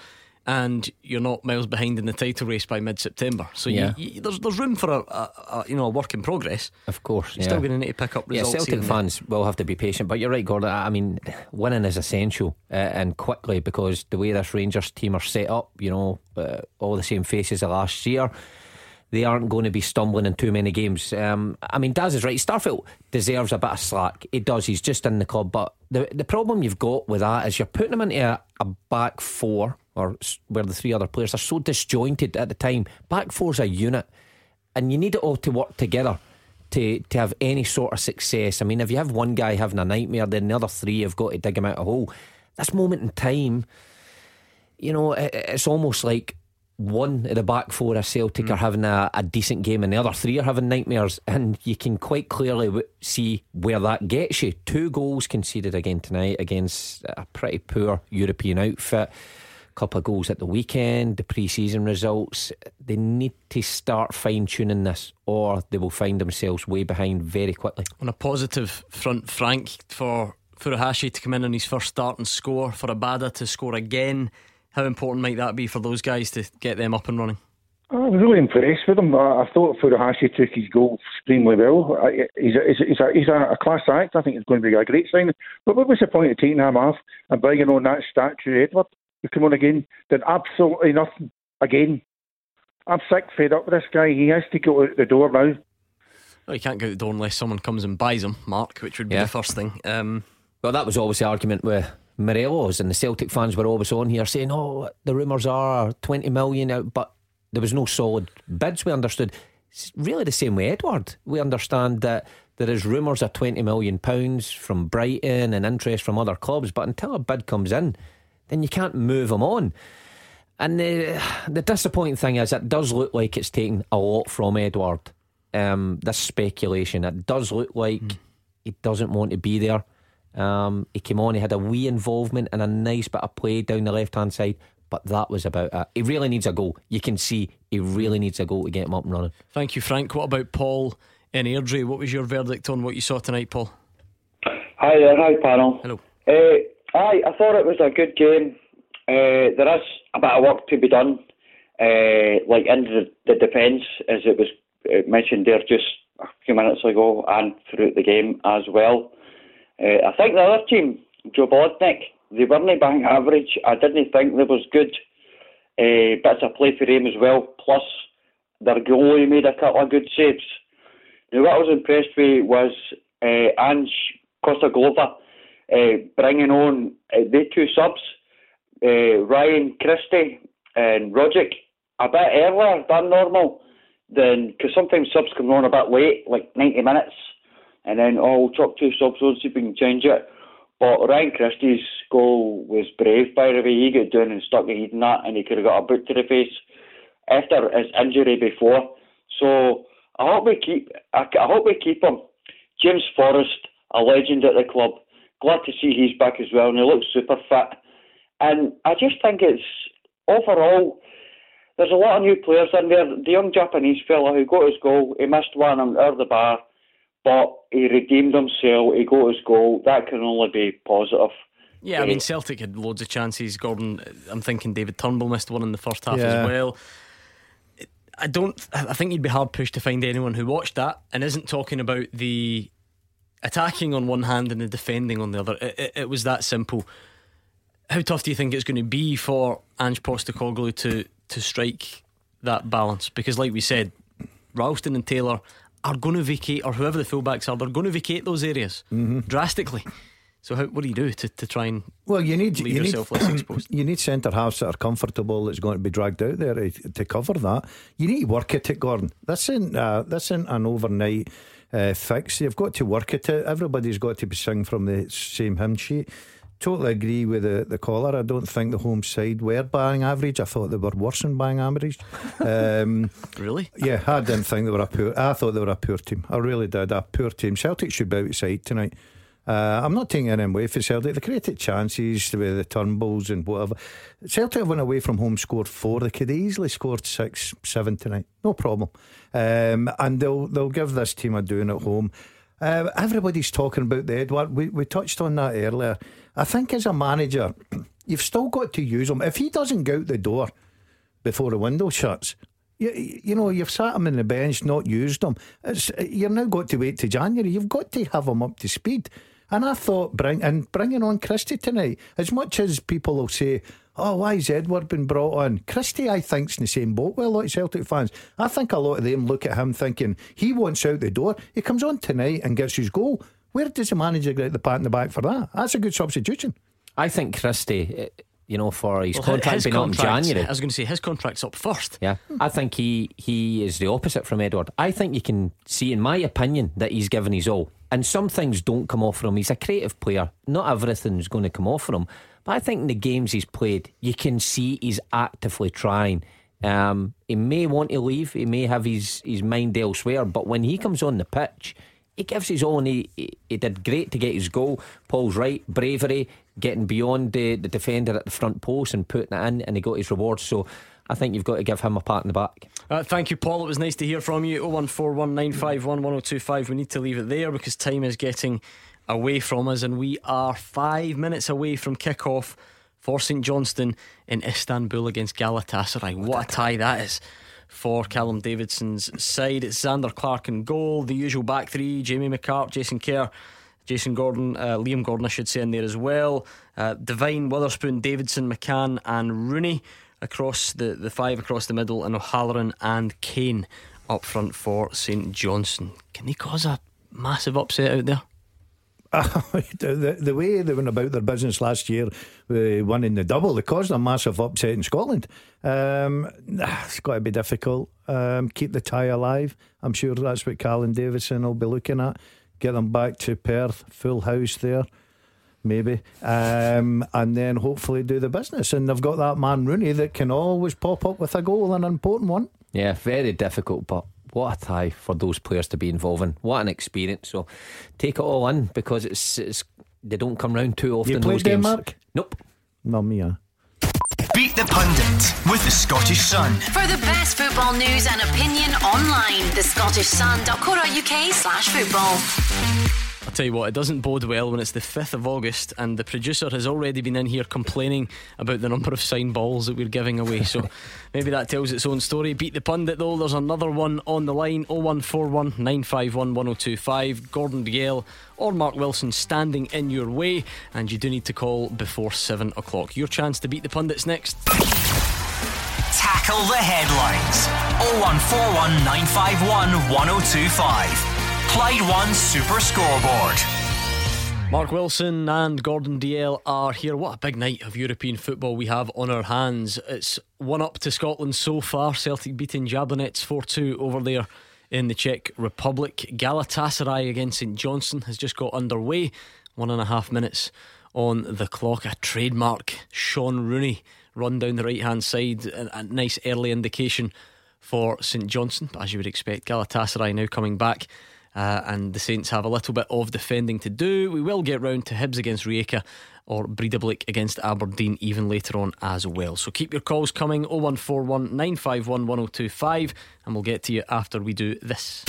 and you're not miles behind in the title race by mid-September. So yeah, there's room for a work in progress. Of course, you're still going to need to pick up results. Yeah, Celtic fans will have to be patient. But you're right, Gordon. I mean, winning is essential, and quickly, because the way this Rangers team are set up, all the same faces of last year. they aren't going to be stumbling in too many games. I mean, Daz is right. Starfield deserves a bit of slack. He does. He's just in the club. But the problem you've got with that is you're putting him into a back four, or where the three other players are so disjointed at the time. Back four's a unit, and you need it all to work together to have any sort of success. I mean, if you have one guy having a nightmare, then the other three have got to dig him out a hole. This moment in time, you know, it's almost like one of the back four of Celtic are having a decent game and the other three are having nightmares, and you can quite clearly see where that gets you. 2 goals conceded again tonight against a pretty poor European outfit. A couple of goals at the weekend, the pre-season results. They need to start fine-tuning this or they will find themselves way behind very quickly. On a positive front, Frank, for Furuhashi to come in on his first start and score, for Abada to score again, how important might that be for those guys to get them up and running? I was really impressed with him. I thought Furuhashi took his goal extremely well. He's a class act. I think it's going to be a great signing. But what was the point of taking him off and bringing on that statue, Edward? He came on again, did absolutely nothing again. I'm sick, fed up with this guy. He has to go out the door now. Well, he can't go out the door unless someone comes and buys him, Mark, which would be the first thing. Well, that was always the argument where Morelos and the Celtic fans were always on here saying, oh, the rumours are 20 million out, but there was no solid bids, we understood. It's really the same way, Edward. We understand that there is rumours of £20 million from Brighton and interest from other clubs, but until a bid comes in, then you can't move them on. And the disappointing thing is it does look like it's taken a lot from Edward, this speculation. It does look like he doesn't want to be there. He came on, he had a wee involvement and a nice bit of play down the left hand side, but that was about it. He really needs a goal. You can see he really needs a goal to get him up and running. Thank you, Frank. What about Paul in Airdrie? What was your verdict on what you saw tonight, Paul? Hi there, hi panel. Hello. I thought it was a good game. There is a bit of work to be done, like in the defence, as it was mentioned there just a few minutes ago and throughout the game as well. I think the other team, Jablonec, they weren't bang average. I didn't think there was good bits of play for them as well. Plus, their goalie made a couple of good saves. Now, what I was impressed with was Ange Postecoglou bringing on the two subs, Ryan Christie and Rogic, a bit earlier than normal. Because sometimes subs come on a bit late, like 90 minutes. And then, we'll chuck two subs on, see if we can change it. But Ryan Christie's goal was brave, by the way. He got down and stuck his head in that, and he could have got a boot to the face after his injury before. So I hope we keep him. James Forrest, a legend at the club. Glad to see he's back as well, and he looks super fit. And I just think it's, overall, there's a lot of new players in there. The young Japanese fella who got his goal, he missed one out of the bar. But he redeemed himself, he got his goal. That can only be positive. Yeah, I mean, Celtic had loads of chances. Gordon, I'm thinking David Turnbull missed one in the first half as well. I think you'd be hard pushed to find anyone who watched that and isn't talking about the attacking on one hand and the defending on the other. It was that simple. How tough do you think it's going to be for Ange Postecoglou to strike that balance? Because like we said, Ralston and Taylor are going to vacate, or whoever the fullbacks are, they're going to vacate those areas drastically. So what do you do to try and leave yourself less exposed? You need centre halves that are comfortable, that's going to be dragged out there to cover that. You need to work at it, Gordon. This isn't an overnight fix. You've got to work at it. Everybody's got to be singing from the same hymn sheet. Totally agree with the caller. I don't think the home side were bang average. I thought they were worse than bang average. Really? Yeah, I didn't think they were I thought they were a poor team. I really did. A poor team. Celtic should be outside tonight. I'm not taking anything away for Celtic. They created chances with the Turnbulls and whatever. Celtic went away from home, scored 4. They could have easily scored 6, 7 tonight. No problem. And they'll give this team a doing at home. Everybody's talking about the Edouard. We touched on that earlier. I think as a manager, you've still got to use him. If he doesn't go out the door before the window shuts, you know, you've sat him on the bench, not used him. You've now got to wait to January. You've got to have him up to speed. And I thought, bringing on Christie tonight, as much as people will say, oh, why has Edouard been brought on? Christie, I think, is in the same boat with a lot of Celtic fans. I think a lot of them look at him thinking, he wants out the door. He comes on tonight and gets his goal. Where does the manager get the pat in the back for that? That's a good substitution. I think Christie, you know, for his contract being up in January. I was going to say, his contract's up first. Yeah, I think he is the opposite from Edouard. I think you can see, in my opinion, that he's given his all. And some things don't come off for him. He's a creative player. Not everything's going to come off for him. But I think in the games he's played, you can see he's actively trying. He may want to leave. He may have his mind elsewhere. But when he comes on the pitch, he gives his all, and he did great to get his goal. Paul's right, bravery, getting beyond the defender at the front post and putting it in, and he got his reward. So I think you've got to give him a pat in the back. Thank you, Paul. It was nice to hear from you. 01419511025. We need to leave it there because time is getting away from us, and we are 5 minutes away from kick-off for St Johnstone in Istanbul against Galatasaray. What a tie that is for Callum Davidson's side. It's Xander Clark in goal, the usual back three: Jamie McCart, Jason Kerr, Jason Gordon, Liam Gordon I should say, in there as well. Devine, Witherspoon, Davidson, McCann and Rooney across the five across the middle, and O'Halloran and Kane up front for St Johnstone. Can they cause a massive upset out there? The way they went about their business last year, winning the double, they caused a massive upset in Scotland. It's got to be difficult. Keep the tie alive. I'm sure that's what Callum Davidson will be looking at. Get them back to Perth, full house there, maybe, and then hopefully do the business. And they've got that man Rooney that can always pop up with a goal, an important one. Yeah, very difficult, but what a tie for those players to be involved in. What an experience. So take it all in, because it's they don't come round too often. You played Denmark? Games. Nope. No, Mia. Beat the Pundit with the Scottish Sun. For the best football news and opinion online, thescottishsun.co.uk/football. I'll tell you what, it doesn't bode well when it's the 5th of August and the producer has already been in here complaining about the number of signed balls that we're giving away. So maybe that tells its own story. Beat the Pundit though, there's another one on the line. 01419511025. Gordon Dalziel or Mark Wilson standing in your way, and you do need to call before 7 o'clock. Your chance to beat the pundits next. Tackle the headlines. 01419511025. Clyde One Super Scoreboard. Mark Wilson and Gordon Dalziel are here. What a big night of European football we have on our hands. It's one up to Scotland so far. Celtic beating Jablonec 4-2 over there in the Czech Republic. Galatasaray against St Johnstone has just got underway. 1.5 minutes on the clock. A trademark Sean Rooney run down the right hand side. A nice early indication for St Johnstone, but as you would expect, Galatasaray now coming back. And the Saints have a little bit of defending to do. We will get round to Hibs against Rijeka or Breidablik against Aberdeen even later on as well. So keep your calls coming. 01419511025, and we'll get to you after we do this.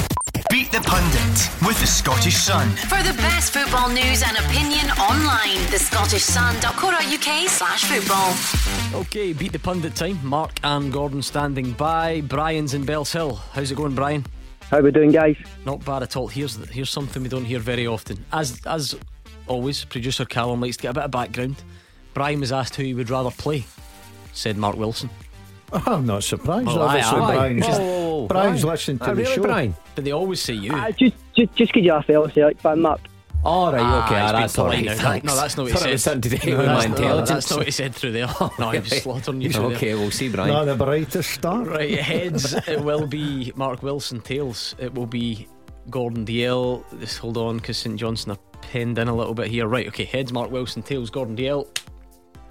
Beat the Pundit with the Scottish Sun. For the best football news and opinion online, thescottishsun.co.uk/football. Okay, Beat the Pundit time. Mark and Gordon standing by. Brian's in Bells Hill. How's it going, Brian? How we doing, guys? Not bad at all. Here's something we don't hear very often. As always, producer Callum likes to get a bit of background. Brian was asked who he would rather play. Said Mark Wilson. I'm not surprised. Well, obviously, Brian's listening to the show. Brian? But they always say you. Just because you're a fellow Celtic fan, Mark. All right, okay, that's all right. No, that's not what he said today. That's not what he said through there. No, he was slaughtering you. Okay, we'll see, Brian. Not the brightest star. Right, heads it will be Mark Wilson. Tails it will be Gordon Dalziel. Just hold on, because St Johnstone are pinned in a little bit here. Right, okay, heads Mark Wilson, tails Gordon Dalziel.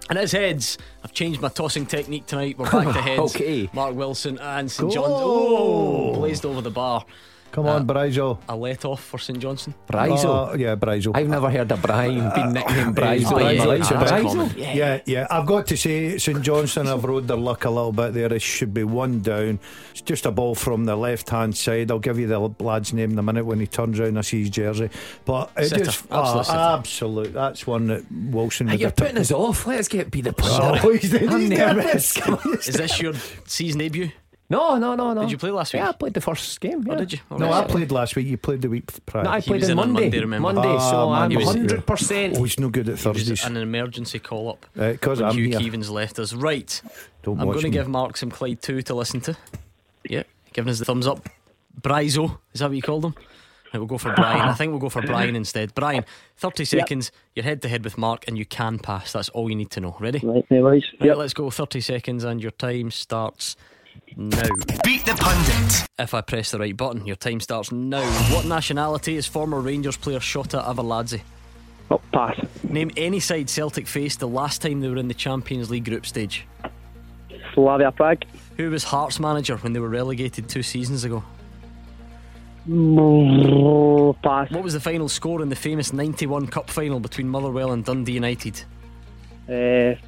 And it's heads. I've changed my tossing technique tonight. We're back to heads. Okay, Mark Wilson and St Johnstone. Oh, blazed over the bar. Come on, Brizo. A let off for St Johnstone. Brizo? Yeah, Brizo. I've never heard of Brian being nicknamed Brizo. Brizo? Yeah. I've got to say, St Johnstone have rode their luck a little bit there. It should be one down. It's just a ball from the left hand side. I'll give you the lad's name in a minute when he turns around. I see his jersey. But it is absolute. That's one that Wilson. Hey, you're putting us off. Let's get beat the pundit. Oh, he's nervous. Is this your season debut? No. Did you play last week? Yeah, I played the first game. Yeah. Oh, did you? Oh, no, right. I played last week. You played the week prior. No, I played on Monday. So I'm 100%. Oh, he's no good at Thursdays. An emergency call up. Because I'm Hugh Keevans left us. Right. Don't I'm going to give Mark some Clyde 2 to listen to. Yeah, giving us the thumbs up. Brizo, is that what you called him? We'll go for Brian. I think we'll go for Brian instead. Brian, 30 seconds. You're head to head with Mark and you can pass. That's all you need to know. Ready? Right, no worries. Right, let's go. 30 seconds and your time starts now. Beat the pundit. If I press the right button, your time starts now. What nationality is former Rangers player Shota Avaladze? Oh, pass. Name any side Celtic faced the last time they were in the Champions League group stage. Slavia Prague. Who was Hearts manager when they were relegated 2 seasons ago? Pass. What was the final score in the famous 91 Cup final between Motherwell and Dundee United? 2-1.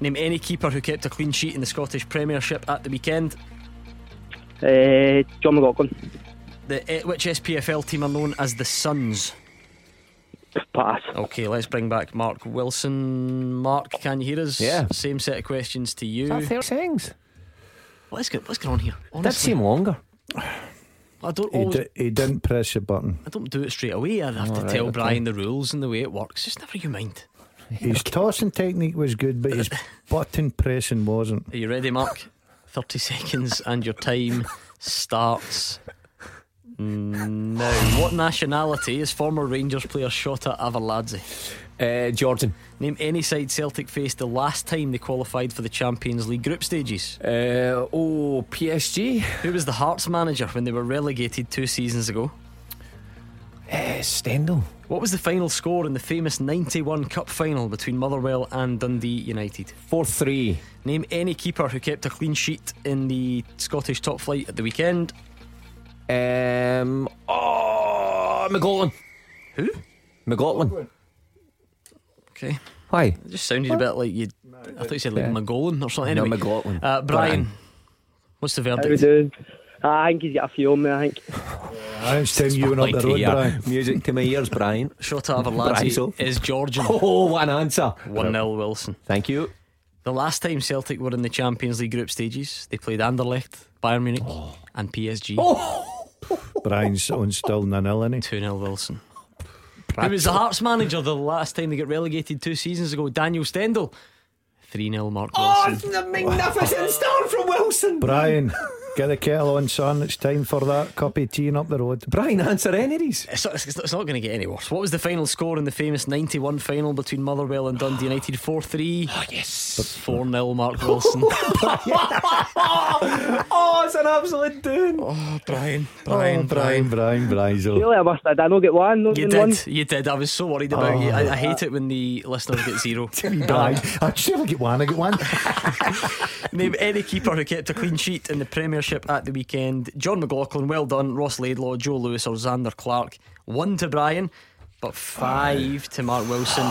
Name any keeper who kept a clean sheet in the Scottish Premiership at the weekend. John McLaughlin. Which SPFL team are known as the Suns? Pass. Okay, let's bring back Mark Wilson. Mark, can you hear us? Yeah. Same set of questions to you. 30 seconds. Let's get on here. Honestly. That seemed longer. I don't he didn't press your button. I don't do it straight away. I'd have to tell Brian the rules and the way it works. It's never your mind. His tossing technique was good, but his button pressing wasn't. Are you ready, Mark? 30 seconds and your time starts now. What nationality is former Rangers player Shota Avaladze? Jordan. Name any side Celtic faced the last time they qualified for the Champions League group stages. PSG. Who was the Hearts manager when they were relegated 2 seasons ago? Stendhal. What was the final score in the famous 91 Cup final between Motherwell and Dundee United? 4-3. Name any keeper who kept a clean sheet in the Scottish top flight at the weekend. McLaughlin. Who? McLaughlin. Okay. Why? It just sounded a bit like you. I thought you said like McGolan or something. Anyway, no, McLaughlin. Brian, what's the verdict? How we doing? I think he's got a few on me, I think. It's time you went up the road, Brian. Music to my ears, Brian. Shota Avaladze is Georgian. Oh, one answer. 1-0 Wilson. Thank you. The last time Celtic were in the Champions League group stages, they played Anderlecht, Bayern Munich and PSG. Brian's on still 0-0, isn't he? 2-0 Wilson. Who was the Hearts manager the last time they got relegated 2 seasons ago? Daniel Stendhal. 3-0 Mark Wilson. Oh, the magnificent start from Wilson. Brian, get the kettle on, son. It's time for that cup of tea and up the road. Brian, answer any of these. It's not going to get any worse. What was the final score in the famous 91 final between Motherwell and Dundee United? 4-3. Oh yes, but 4-0 Mark Wilson. Oh, it's an absolute doom. Oh, Brian. Really, I must have done. I don't get one. You did. I was so worried about you. I hate it when the listeners get zero. Brian, I should never get one. I get one. Name any keeper who kept a clean sheet in the Premiership at the weekend. John McLaughlin, well done. Ross Laidlaw, Joe Lewis or Xander Clark. 1 to Brian, but 5 to Mark Wilson.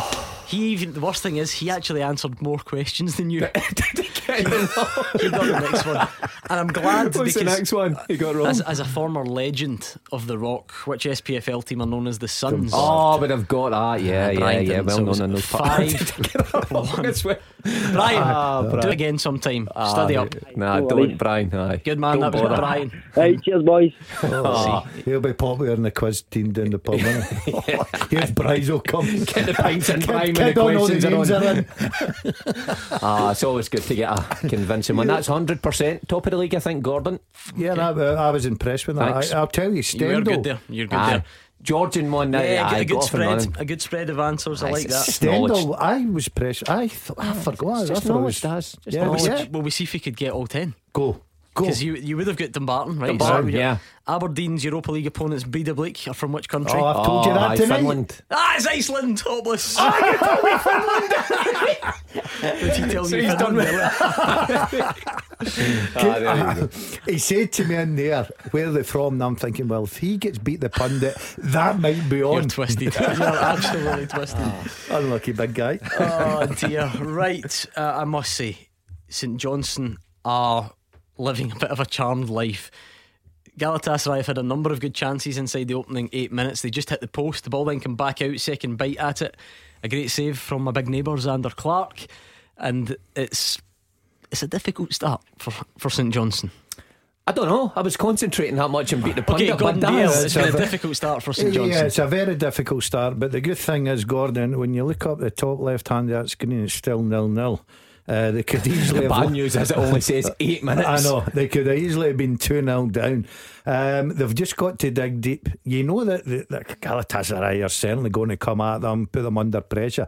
The worst thing is, he actually answered more questions than you. Did he get it wrong? He got the next one. And I'm glad. What's the next one he got wrong? As a former legend of The Rock, which SPFL team are known as the Suns? Oh, but I've got that. Yeah. Well known on those. 5-1 Brian, do it again sometime. Study up. Nah, don't, Brian. Good man, that was Brian. Right, cheers, boys. He'll be popular in the quiz team down the pub. Here's Brizo come. Get the pints in, Brian. It's always good to get a convincing one. That's 100% top of the league, I think, Gordon. Yeah, okay. I was impressed with that. I'll tell you, Stendhal. You're good there. Georgian one now. Yeah, a good spread of answers. I like that. Stendhal, I was pressed. I forgot. Just knowledge, Daz. Well, we see if he could get all 10. Go. Because you would have got Dumbarton, right? Dumbarton, yeah. Aberdeen's Europa League opponents Breidablik are from which country? Oh, I've told you that tonight. Finland. It's Iceland, topless. You told me Finland. Did he tell you he's done with it? He said to me in there, where are they from? And I'm thinking, well, if he gets beat the pundit, that might be on. You're twisted. You're absolutely twisted. Unlucky big guy. Oh dear. Right, I must say St. Johnstone are living a bit of a charmed life. Galatasaray have had a number of good chances inside the opening 8 minutes. They just hit the post. The ball then come back out, second bite at it. A great save from my big neighbour Xander Clark. And it's a difficult start for St Johnstone. I don't know, I was concentrating that much and beat the pundit. Okay, Gordon Dalziel, it's been a difficult start for St. Johnstone. Yeah, it's a very difficult start, but the good thing is, Gordon, when you look up the top left hand of that screen, it's still 0-0. They could easily the bad have news is it only says 8 minutes. I know, they could have easily been 2-0 down. They've just got to dig deep. You know that the Galatasaray are certainly going to come at them, put them under pressure,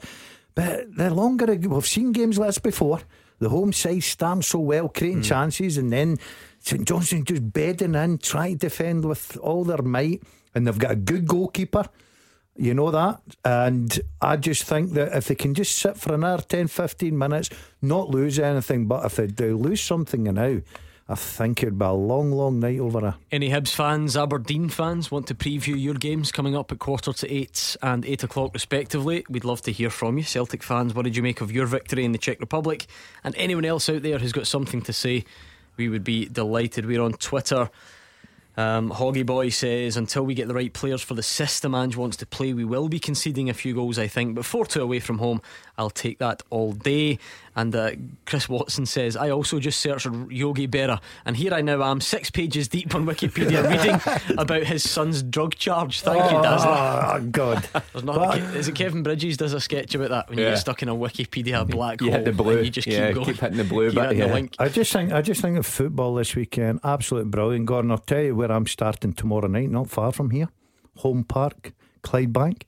but they're longer. We've seen games like this before. The home side starting so well, creating chances, and then St Johnstone just bedding in, trying to defend with all their might, and they've got a good goalkeeper. You know that. And I just think that if they can just sit for another 10-15 minutes, not lose anything, but if they do lose something now, I think it'd be a long, long night over there. Any Hibs fans, Aberdeen fans, want to preview your games coming up at 7:45 and 8:00 respectively? We'd love to hear from you. Celtic fans, what did you make of your victory in the Czech Republic? And anyone else out there who's got something to say, we would be delighted. We're on Twitter. Hoggy Boy says, until we get the right players for the system Ange wants to play, we will be conceding a few goals, I think. But 4-2 away from home, I'll take that all day. And Chris Watson says, I also just searched Yogi Berra, and here I now am 6 pages deep on Wikipedia reading about his son's drug charge. Thank you, Dazzler. Oh God. Is it Kevin Bridges does a sketch about that, when you get stuck in a Wikipedia black hole, hit the blue, and you just keep going, keep hitting the blue bit, hitting the link. I just think of football this weekend, absolutely brilliant. Gordon, I'll tell you where I'm starting tomorrow night, not far from here, Home Park, Clydebank.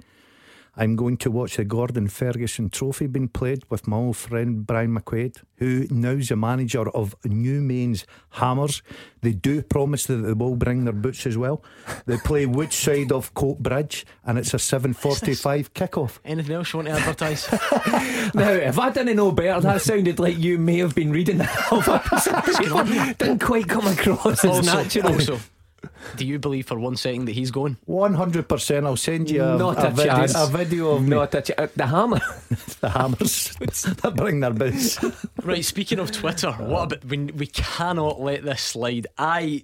I'm going to watch the Gordon Ferguson Trophy being played with my old friend Brian McQuaid, who now's the manager of New Main's Hammers. They do promise that they will bring their boots as well. They play Woodside of Coat Bridge, and it's a 7:45 kickoff. Anything else you want to advertise? Now, if I didn't know better, that sounded like you may have been reading that off a piece of paper. Didn't quite come across as natural. Do you believe for one second that he's going? 100%. I'll send you a video of not me. The hammer. The hammers. They bring their boots. Right, speaking of Twitter, what about, we cannot let this slide. I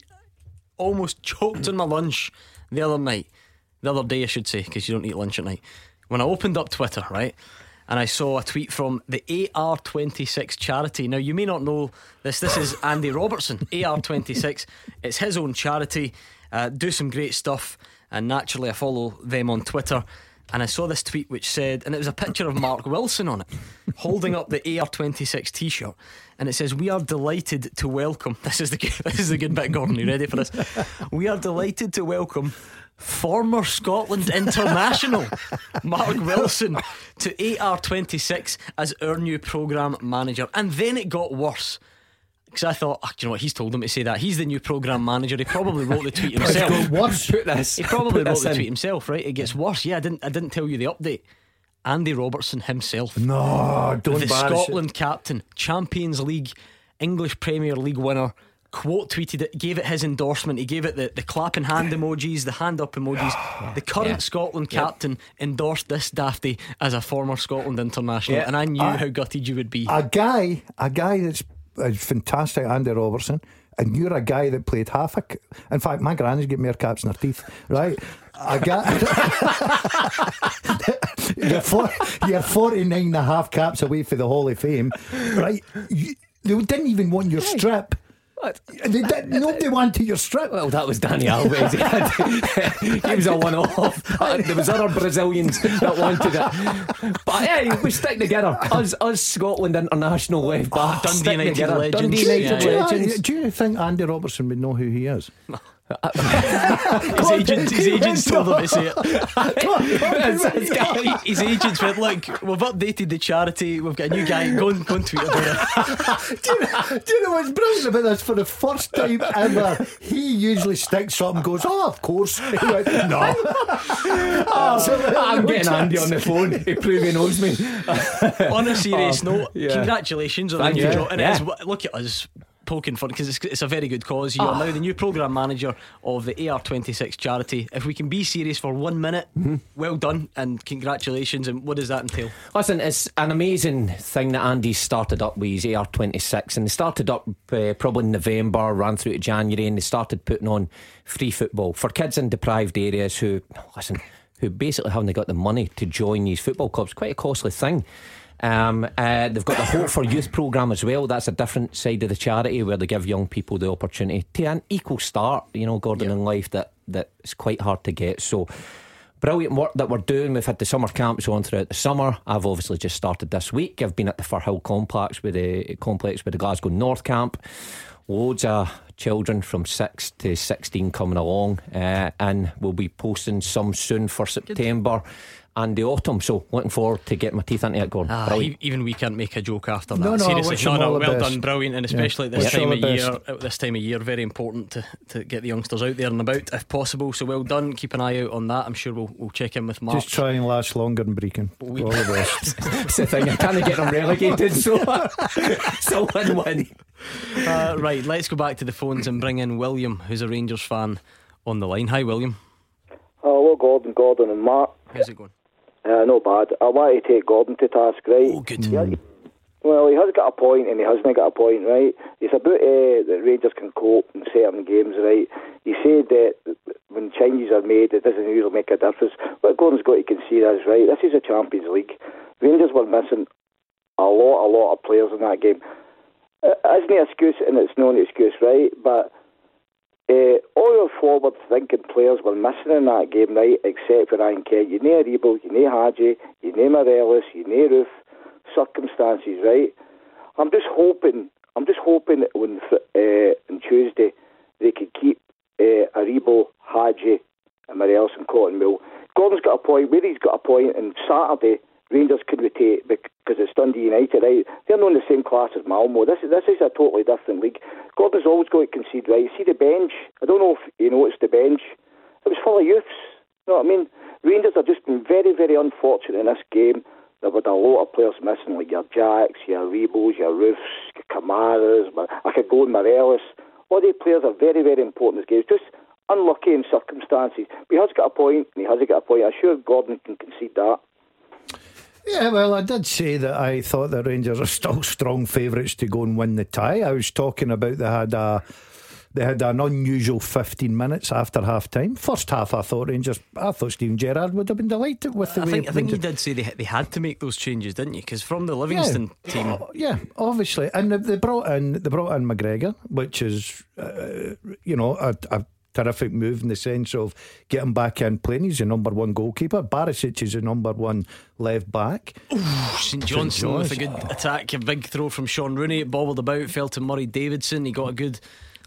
almost choked on my lunch the other day, I should say, because you don't eat lunch at night. When I opened up Twitter, right, and I saw a tweet from the AR26 charity. Now, you may not know this. This is Andy Robertson, AR26. It's his own charity. Do some great stuff. And naturally, I follow them on Twitter. And I saw this tweet which said, and it was a picture of Mark Wilson on it, holding up the AR26 t-shirt, and it says, we are delighted to welcome, this is the good bit, Gordon, you ready for this? We are delighted to welcome former Scotland international Mark Wilson to AR26 as our new programme manager. And then it got worse, because I thought, you know what, he's told him to say that. He's the new programme manager. He probably wrote the tweet himself. He probably wrote the tweet himself, right? It gets worse. Yeah, I didn't tell you the update. Andy Robertson himself. No, don't the Scotland captain, Champions League, English Premier League winner, quote tweeted it, gave it his endorsement. He gave it the clapping hand emojis, the hand up emojis. The current Scotland captain endorsed this dafty as a former Scotland international. And I knew how gutted you would be. A guy that's fantastic, Andy Robertson, and you're a guy that played half a in fact, my granny's got more caps in her teeth, right? A guy you're 49 and a half caps away for the Hall of Fame, right? They didn't even want your strip. Nobody wanted your strip. Well, that was Danny Alves. He was a one-off. There was other Brazilians that wanted it. But hey, we stick together. Us Scotland international left back, Dundee United legends. Do you think Andy Robertson would know who he is? His agents told him to say it. His agents went, look, we've updated the charity, we've got a new guy. Go and tweet about it. Do you know what's brilliant about this? For the first time ever, he usually sticks up and goes, oh, of course. He went, no. I'm getting Andy on the phone. He probably knows me. On a serious note, congratulations on the new job. And it is, look at us poking fun, because it's a very good cause. You are now the new programme manager of the AR26 charity. If we can be serious for 1 minute, well done and congratulations. And what does that entail? Listen, it's an amazing thing that Andy started up with his AR26, and they started up probably in November, ran through to January, and they started putting on free football for kids in deprived areas who basically haven't got the money to join these football clubs. Quite a costly thing. They've got the Hope for Youth programme as well. That's a different side of the charity where they give young people the opportunity to an equal start, you know, Gordon, in life that's quite hard to get. So brilliant work that we're doing. We've had the summer camps on throughout the summer. I've obviously just started this week. I've been at the Firhill complex with the Glasgow North camp. Loads of children from 6 to 16 coming along, and we'll be posting some soon for September and the autumn. So looking forward to getting my teeth into it, Gordon. Even we can't make a joke after that. No, seriously, well done, brilliant. And especially at this time of year, very important to get the youngsters out there and about if possible. So well done, keep an eye out on that. I'm sure we'll check in with Mark. Just try and last longer than Brecon. All the best. That's the thing, I can't get them relegated. So it's a win-win. Right, let's go back to the phones and bring in William, who's a Rangers fan on the line. Hi William. Hello Gordon and Mark. How's it going? No bad. I want to take Gordon to task, right? Oh, good. Well, he has got a point and he hasn't got a point, right? It's about that Rangers can cope in certain games, right? He said that when changes are made, it doesn't usually make a difference. But Gordon's got to concede that's right. This is a Champions League. Rangers were missing a lot of players in that game. It isn't an excuse and it's not an excuse, right? But all your forward-thinking players were missing in that game, right? Except for Ryan Kent. You know Aribo, you know Hagi, you know Morelos, you know Roof. Circumstances, right? I'm just hoping that on Tuesday they could keep Aribo, Hagi, and Morelos and Cotton Mill. Gordon's got a point. Willie's got a point. And Saturday, Rangers could rotate because it's Dundee United, right? They're not in the same class as Malmo. This is a totally different league. Gordon's always going to concede, right? See the bench. I don't know if you noticed the bench. It was full of youths. You know what I mean? Rangers have just been very, very unfortunate in this game. There were a lot of players missing, like your Jacks, your Rebels, your Roofs, your Camaras. I could go on Morelos. All these players are very, very important in this game. It's just unlucky in circumstances. But he has got a point, and he hasn't got a point. I'm sure Gordon can concede that. Yeah, well, I did say that I thought the Rangers are still strong favourites to go and win the tie. I was talking about they had an unusual 15 minutes after half time. First half, I thought Steven Gerrard would have been delighted with the way. I think you did say they had to make those changes, didn't you? Because from the Livingston team, obviously, and they brought in McGregor, which is a terrific move in the sense of getting back in playing. He's the number one goalkeeper. Barisic is the number one left back. Ooh, St. Johnstone with a good attack, a big throw from Sean Rooney. It bobbled about, fell to Murray Davidson. He got a good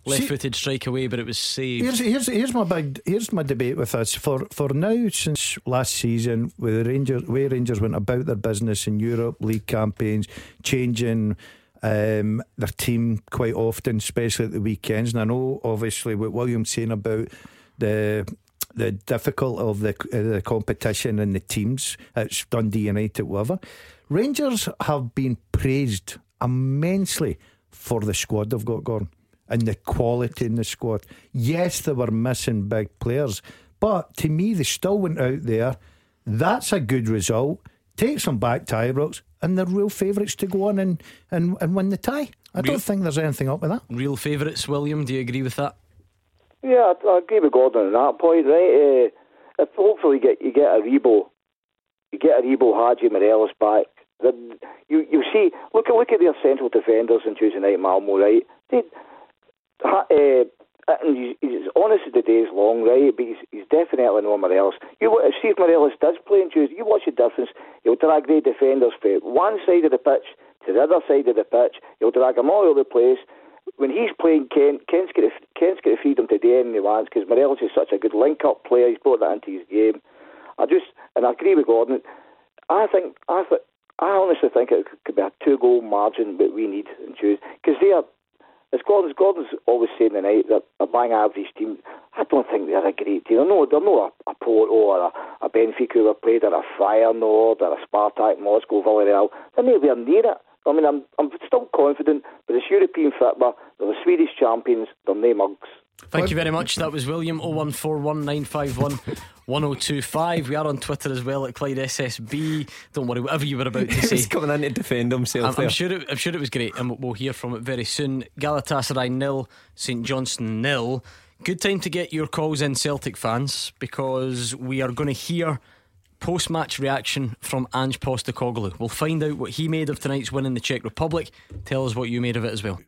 left-footed strike away, but it was saved. Here's my debate with us for now. Since last season, with Rangers, way Rangers went about their business in Europe, league campaigns, changing their team quite often, especially at the weekends. And I know obviously what William's saying about the difficulty of the competition and the teams. It's Dundee United, whatever. Rangers have been praised immensely for the squad they've got, Gordon, and the quality in the squad. Yes, they were missing big players, but to me they still went out there. That's a good result. Takes them back to Ibrox, and they're real favourites to go on and win the tie. I don't think there's anything up with that. Real favourites, William, do you agree with that? Yeah, I agree with Gordon on that point, right? If hopefully you get Aribo, Hagi, Morelos back. You see, look at their central defenders on Tuesday night, Malmo, right? He's honest as the day is long, right? But he's definitely no Morelos. See if Morelos does play on Tuesday, you watch the difference. He'll drag the defenders from one side of the pitch to the other side of the pitch. He'll drag them all over the place. When he's playing Kent's got the freedom to do anything he wants because Morelos is such a good link-up player. He's brought that into his game. I agree with Gordon. I honestly think it could be a 2-goal margin that we need on Tuesday because they are. As Gordon's always saying tonight, they're a bang average team. I don't think they're a great team. They're not a Porto or a Benfica who have played, or a Feyenoord or a Spartak Moscow, Villarreal. They're nowhere near it. I mean, I'm still confident, but it's European football. They're the Swedish champions. They're no mugs. Thank you very much. That was William. 01419511025. We are on Twitter as well at Clyde SSB. Don't worry, whatever you were about to say. He's coming in to defend himself. I'm sure it was great, and we'll hear from it very soon. Galatasaray 0, St Johnstone 0. Good time to get your calls in, Celtic fans, because we are going to hear post-match reaction from Ange Postecoglou. We'll find out what he made of tonight's win in the Czech Republic. Tell us what you made of it as well.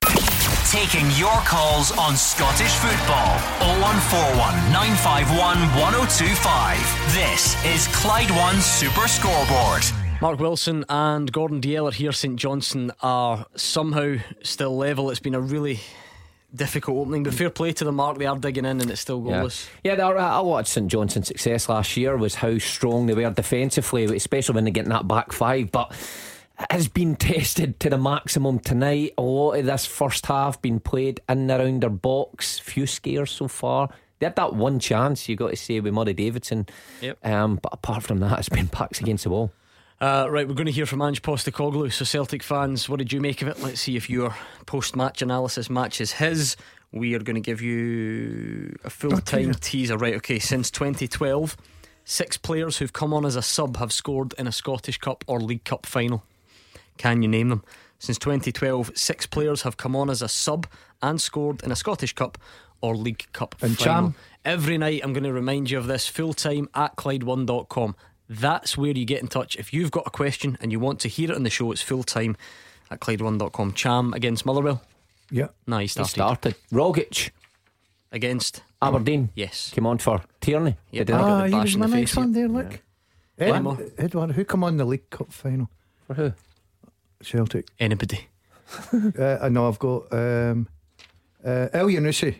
Taking your calls on Scottish football. 0141 951 1025. This is Clyde One Super Scoreboard. Mark Wilson and Gordon Dalziel are here. St. Johnstone are somehow still level. It's been a really difficult opening, but fair play to them, Mark. They are digging in and it's still goalless. A lot of St. Johnstone's success last year was how strong they were defensively, especially when they're getting that back five, but it has been tested to the maximum tonight. A lot of this first half been played in and around their box. Few scares so far. They had that one chance, you've got to say, with Murray Davidson. But apart from that, it's been backs against the wall. Right, we're going to hear from Ange Postecoglou. So Celtic fans, what did you make of it? Let's see if your post-match analysis matches his. We are going to give you a full-time teaser. Right, okay, since 2012, 6 players who've come on as a sub have scored in a Scottish Cup or League Cup final. Can you name them? Since 2012, 6 players have come on as a sub and scored in a Scottish Cup or League Cup and final. Every night I'm going to remind you of this. Full-time at ClydeOne.com. That's where you get in touch. If you've got a question and you want to hear it on the show, it's full time at ClydeOne.com. Cham against Motherwell. Yeah. No, he started. Rogic against Aberdeen. Yes. Came on for Tierney. Yep. He was my next one there, look. Edouard, who come on the League Cup final? For who? Celtic. Anybody? No, I've got El Yunusi.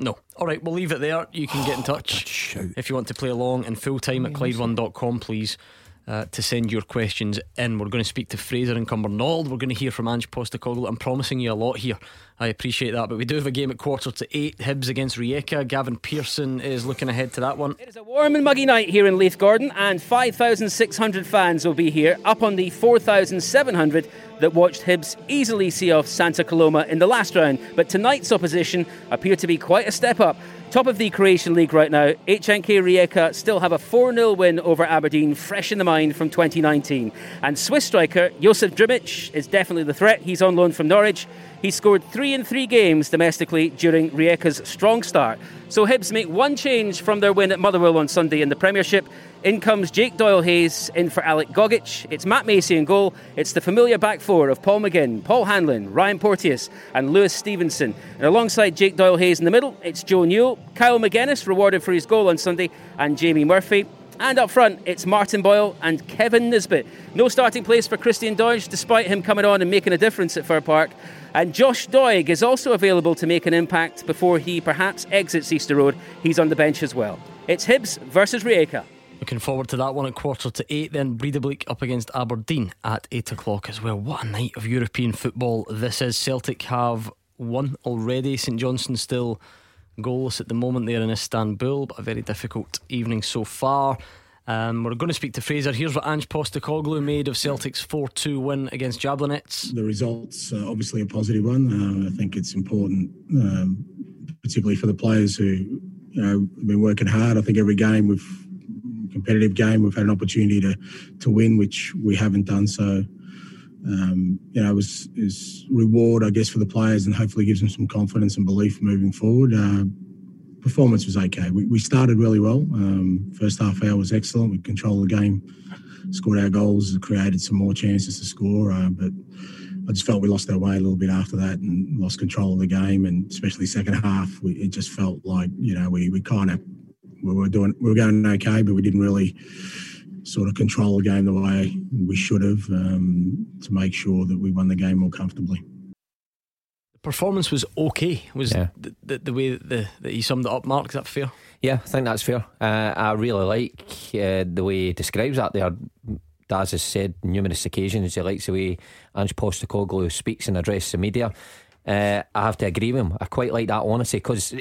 No. Alright, we'll leave it there. You can get in touch if you want to play along. And full time at ClydeOne.com, please, to send your questions in. We're going to speak to Fraser and Cumbernauld. We're going to hear from Ange Postecoglou. I'm promising you a lot here, I appreciate that, but we do have a game at 7:45. Hibs against Rijeka. Gavin Pearson is looking ahead to that one. It is a warm and muggy night here in Leith Garden, and 5,600 fans will be here, up on the 4,700 that watched Hibs easily see off Santa Coloma in the last round. But tonight's opposition appear to be quite a step up. Top of the Croatian League right now, HNK Rijeka still have a 4-0 win over Aberdeen, fresh in the mind from 2019. And Swiss striker Josip Drimic is definitely the threat. He's on loan from Norwich. He scored 3 in 3 games domestically during Rijeka's strong start. So Hibs make one change from their win at Motherwell on Sunday in the Premiership. In comes Jake Doyle-Hayes in for Alec Gogic. It's Matt Macy in goal. It's the familiar back four of Paul McGinn, Paul Hanlon, Ryan Porteous and Lewis Stevenson. And alongside Jake Doyle-Hayes in the middle, it's Joe Newell, Kyle McGuinness rewarded for his goal on Sunday, and Jamie Murphy. And up front, it's Martin Boyle and Kevin Nisbet. No starting place for Christian Doig, despite him coming on and making a difference at Fir Park. And Josh Doig is also available to make an impact before he perhaps exits Easter Road. He's on the bench as well. It's Hibs versus Rijeka. Looking forward to that one at 7:45. Then Breidablik up against Aberdeen at 8:00 as well. What a night of European football this is. Celtic have won already. St Johnstone still goalless at the moment there in Istanbul, but a very difficult evening so far. We're going to speak to Fraser. Here's what Ange Postecoglou made of Celtic's 4-2 win against Jablonec. The result's obviously a positive one. I think it's important, particularly for the players who, have been working hard. I think every game we've had an opportunity to win, which we haven't done. So, it was reward, I guess, for the players, and hopefully gives them some confidence and belief moving forward. Performance was okay. We started really well. First half hour was excellent. We controlled the game, scored our goals, created some more chances to score. But I just felt we lost our way a little bit after that and lost control of the game. And especially second half, it just felt like we were going okay, but we didn't really sort of control the game the way we should have, to make sure that we won the game more comfortably. The performance was okay. The way that you summed it up, Mark, is that fair? Yeah, I think that's fair. I really like the way he describes that there. Daz has said numerous occasions he likes the way Ange Postecoglou speaks and addresses the media. I have to agree with him. I quite like that honesty, because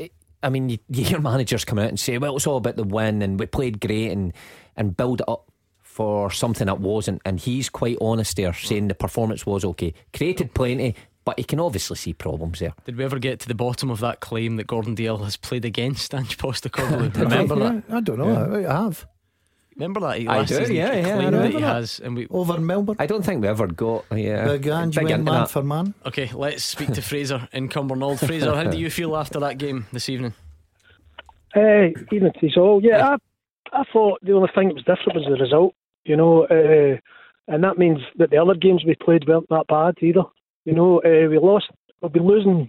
you hear managers coming out and say, well, it's all about the win and we played great and build it up for something that wasn't. And he's quite honest there, saying the performance was okay. Created plenty, but he can obviously see problems there. Did we ever get to the bottom of that claim that Gordon Dalziel has played against Ange Postecoglou? Remember that? I don't know. Yeah. I have. Remember that? Over Melbourne. I don't think we ever got big Ange went man for man. Okay, let's speak to Fraser in Cumbernauld. Fraser, how do you feel after that game this evening? Evening to you all. Yeah, I thought the only thing that was different was the result, you know, and that means that the other games we played weren't that bad either. You know, we've been losing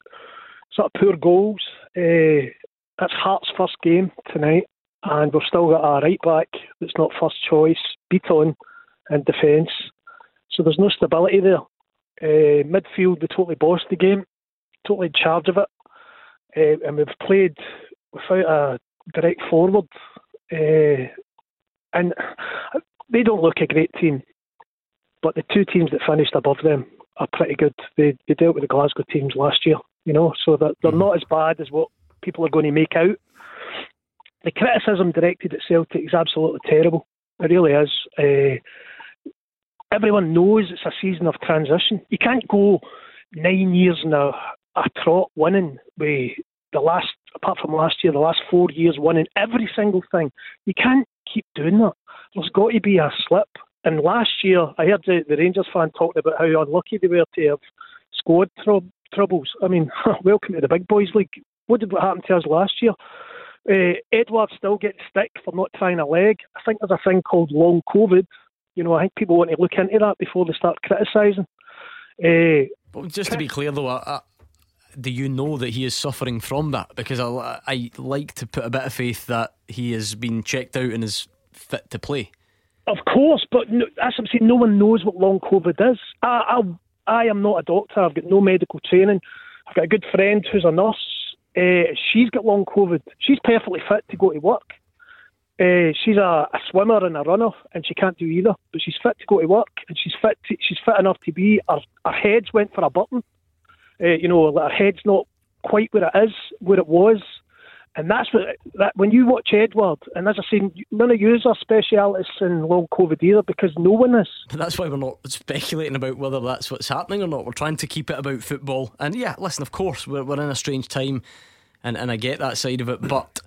sort of poor goals. That's Hart's first game tonight, and we've still got our right back that's not first choice, Beaton in defence. So there's no stability there. Midfield, they totally bossed the game, totally in charge of it. And we've played without a direct forward. And they don't look a great team, but the two teams that finished above them are pretty good. They dealt with the Glasgow teams last year, you know, so that they're not as bad as what people are going to make out. The criticism directed at Celtic is absolutely terrible. It really is. Everyone knows it's a season of transition. You can't go 9 years now a trot winning with the last, apart from last year, the last 4 years winning every single thing. You can't keep doing that. There's got to be a slip. And last year, I heard the Rangers fan talking about how unlucky they were to have squad troubles. I mean, welcome to the Big Boys League. What happened to us last year? Edouard still gets stick for not trying a leg. I think there's a thing called long COVID. You know, I think people want to look into that before they start criticising. Just to be clear, though, do you know that he is suffering from that? Because I like to put a bit of faith that he has been checked out and is fit to play. Of course, but no, as I'm saying, no one knows what long COVID is. I am not a doctor. I've got no medical training. I've got a good friend who's a nurse. She's got long COVID. She's perfectly fit to go to work. She's a swimmer and a runner, and she can't do either. But she's fit to go to work, and she's fit enough to be. Her head's went for a button. You know, her head's not quite where it is, where it was. And that's that when you watch Edouard, and as I say, none of you are specialists in long COVID either, because no one is. That's why we're not speculating about whether that's what's happening or not. We're trying to keep it about football. And yeah, listen, of course, we're in a strange time, and I get that side of it, but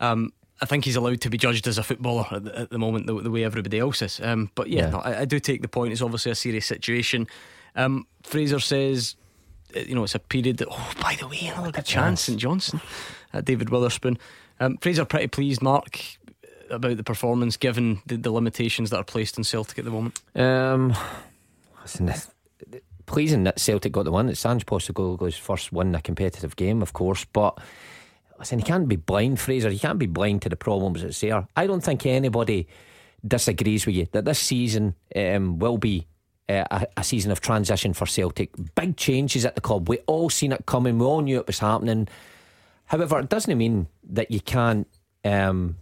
I think he's allowed to be judged as a footballer at the moment, the way everybody else is. But yeah. No, I do take the point. It's obviously a serious situation. Fraser says, you know, it's a period that, oh, by the way, another good chance, St. Johnstone at David Witherspoon. Fraser pretty pleased, Mark, about the performance given the limitations that are placed on Celtic at the moment. Listen, pleasing that Celtic got the win. It's Ange Postecoglou's first win in a competitive game, of course, but listen, you can't be blind, Fraser. You can't be blind to the problems that's there. I don't think anybody disagrees with you that this season will be a season of transition for Celtic. Big changes at the club. We all seen it coming. We all knew it was happening. However, it doesn't mean that you can't give them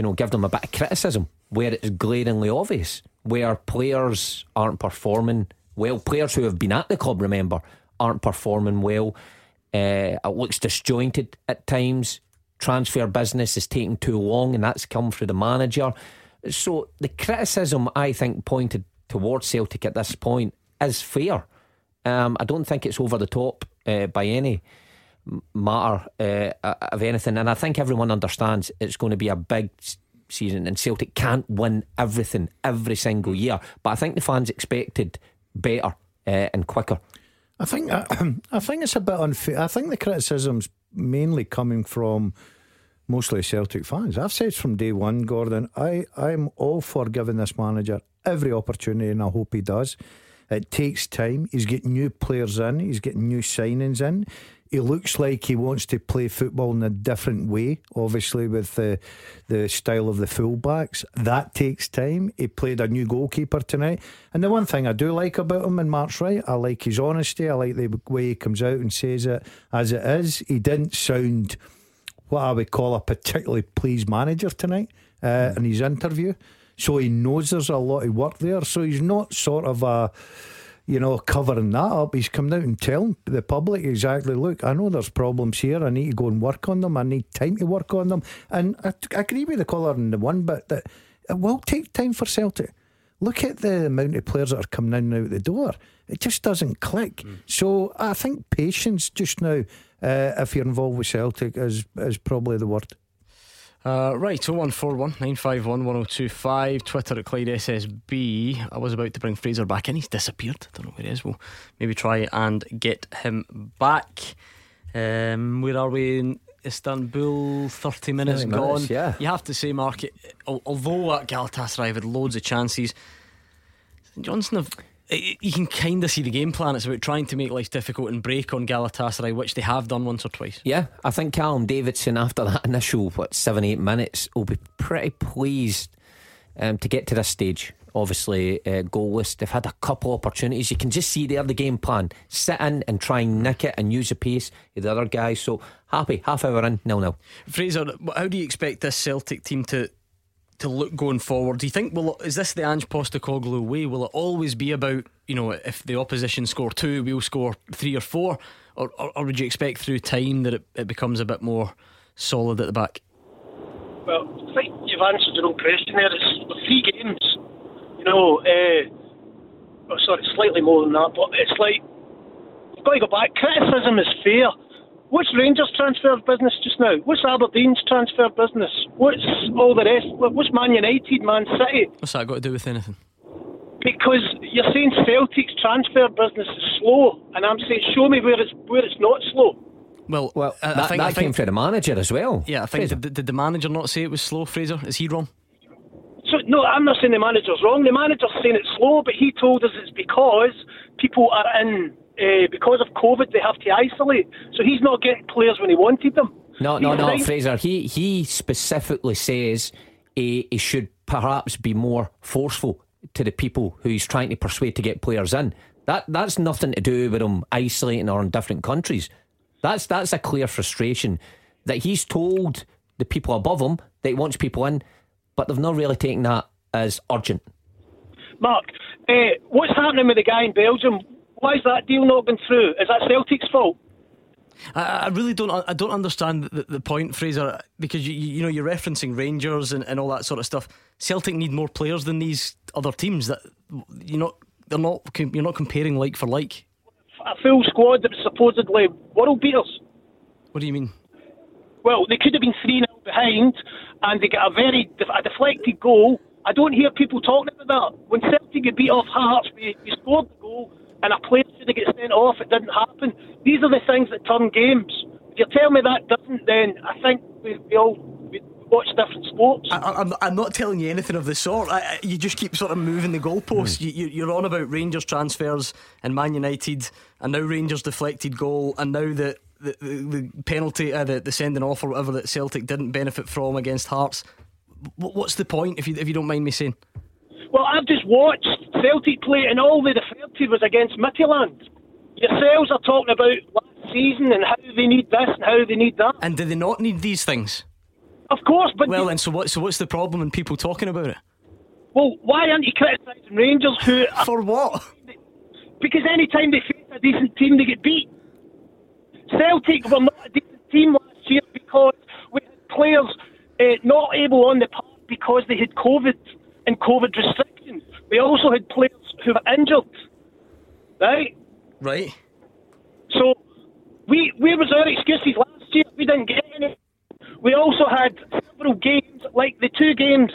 a bit of criticism where it's glaringly obvious, where players aren't performing well. Players who have been at the club, remember, aren't performing well. It looks disjointed at times. Transfer business is taking too long, and that's come through the manager. So the criticism, I think, pointed towards Celtic at this point is fair. I don't think it's over the top by any matter of anything, and I think everyone understands it's going to be a big season, and Celtic can't win everything every single year, but I think the fans expected better and quicker. I think it's a bit unfair. I think the criticism's mainly coming from mostly Celtic fans. I've said from day one, Gordon, I'm all for giving this manager every opportunity, and I hope he does. It takes time. He's getting new players in. He's getting new signings in. He looks like he wants to play football in a different way, obviously with the style of the fullbacks. That takes time. He played a new goalkeeper tonight. And the one thing I do like about him, and Mark's right, I like his honesty. I like the way he comes out and says it as it is. He didn't sound what I would call a particularly pleased manager tonight in his interview. So he knows there's a lot of work there. So he's not sort of covering that up. He's coming out and telling the public exactly, look, I know there's problems here. I need to go and work on them. I need time to work on them. And I agree with the caller on the one bit that it will take time for Celtic. Look at the amount of players that are coming in and out the door. It just doesn't click. So I think patience just now, if you're involved with Celtic, is probably the word. Right, 0141 951 1025, Twitter at Clyde SSB. I was about to bring Fraser back in. He's disappeared. I don't know where he is. We'll maybe try and get him back. Where are we? Istanbul, 30 minutes gone. Yeah. You have to say, Mark, although at Galatasaray had loads of chances, St. Johnstone have... You can kind of see the game plan. It's about trying to make life difficult and break on Galatasaray, which they have done once or twice. Yeah, I think Callum Davidson, after that initial 7-8 minutes, will be pretty pleased to get to this stage. Obviously goalless. They've had a couple opportunities. You can just see there the game plan: sit in and try and nick it and use the pace of the other guys. So happy, half hour in, 0-0. Fraser, how do you expect this Celtic team to look going forward? Do you think, well, is this the Ange Postecoglou way? Will it always be about, you know, if the opposition score 2, we'll score 3 or 4? Or would you expect through time that it becomes a bit more solid at the back? Well, I think you've answered your own question there. It's 3 games, you know, slightly more than that, but it's like, you've got to go back. Criticism is fair. What's Rangers' transfer business just now? What's Aberdeen's transfer business? What's all the rest? What's Man United, Man City? What's that got to do with anything? Because you're saying Celtic's transfer business is slow, and I'm saying show me where it's not slow. Well, I think that came from the manager as well. Yeah, I think did the manager not say it was slow, Fraser? Is he wrong? So no, I'm not saying the manager's wrong. The manager's saying it's slow, but he told us it's because people are in. Because of COVID, they have to isolate, so he's not getting players when he wanted them. No, Fraser. He specifically says he should perhaps be more forceful to the people who he's trying to persuade to get players in. That's nothing to do with him isolating or in different countries. That's a clear frustration that he's told the people above him that he wants people in, but they've not really taken that as urgent. Mark, what's happening with the guy in Belgium? Why has that deal not been through? Is that Celtic's fault? I really don't. I don't understand the point, Fraser, because you know you're referencing Rangers and all that sort of stuff. Celtic need more players than these other teams. That you're not comparing like for like. A full squad that was supposedly world beaters. What do you mean? Well, they could have been 3-0 behind, and they got a deflected goal. I don't hear people talking about that. When Celtic get beat off Hearts, we scored the goal. And a player should have got sent off. It didn't happen. These are the things that turn games. If you tell me that doesn't, then I think we all watch different sports. I'm not telling you anything of the sort. You just keep sort of moving the goalposts. You're on about Rangers transfers and Man United, and now Rangers deflected goal, and now the penalty, the sending off or whatever that Celtic didn't benefit from against Hearts. What's the point, if you don't mind me saying? Well, I've just watched Celtic play, and all they referred to was against Midtjylland. Yourselves are talking about last season and how they need this and how they need that. And do they not need these things? Of course, but... Well, and so what's the problem in people talking about it? Well, why aren't you criticising Rangers who... For what? Because any time they face a decent team, they get beat. Celtic were not a decent team last year because we had players not able on the park because they had COVID... and COVID restrictions. We also had players who were injured. Right. So where was our excuses last year? We didn't get any. We also had several games, like the 2 games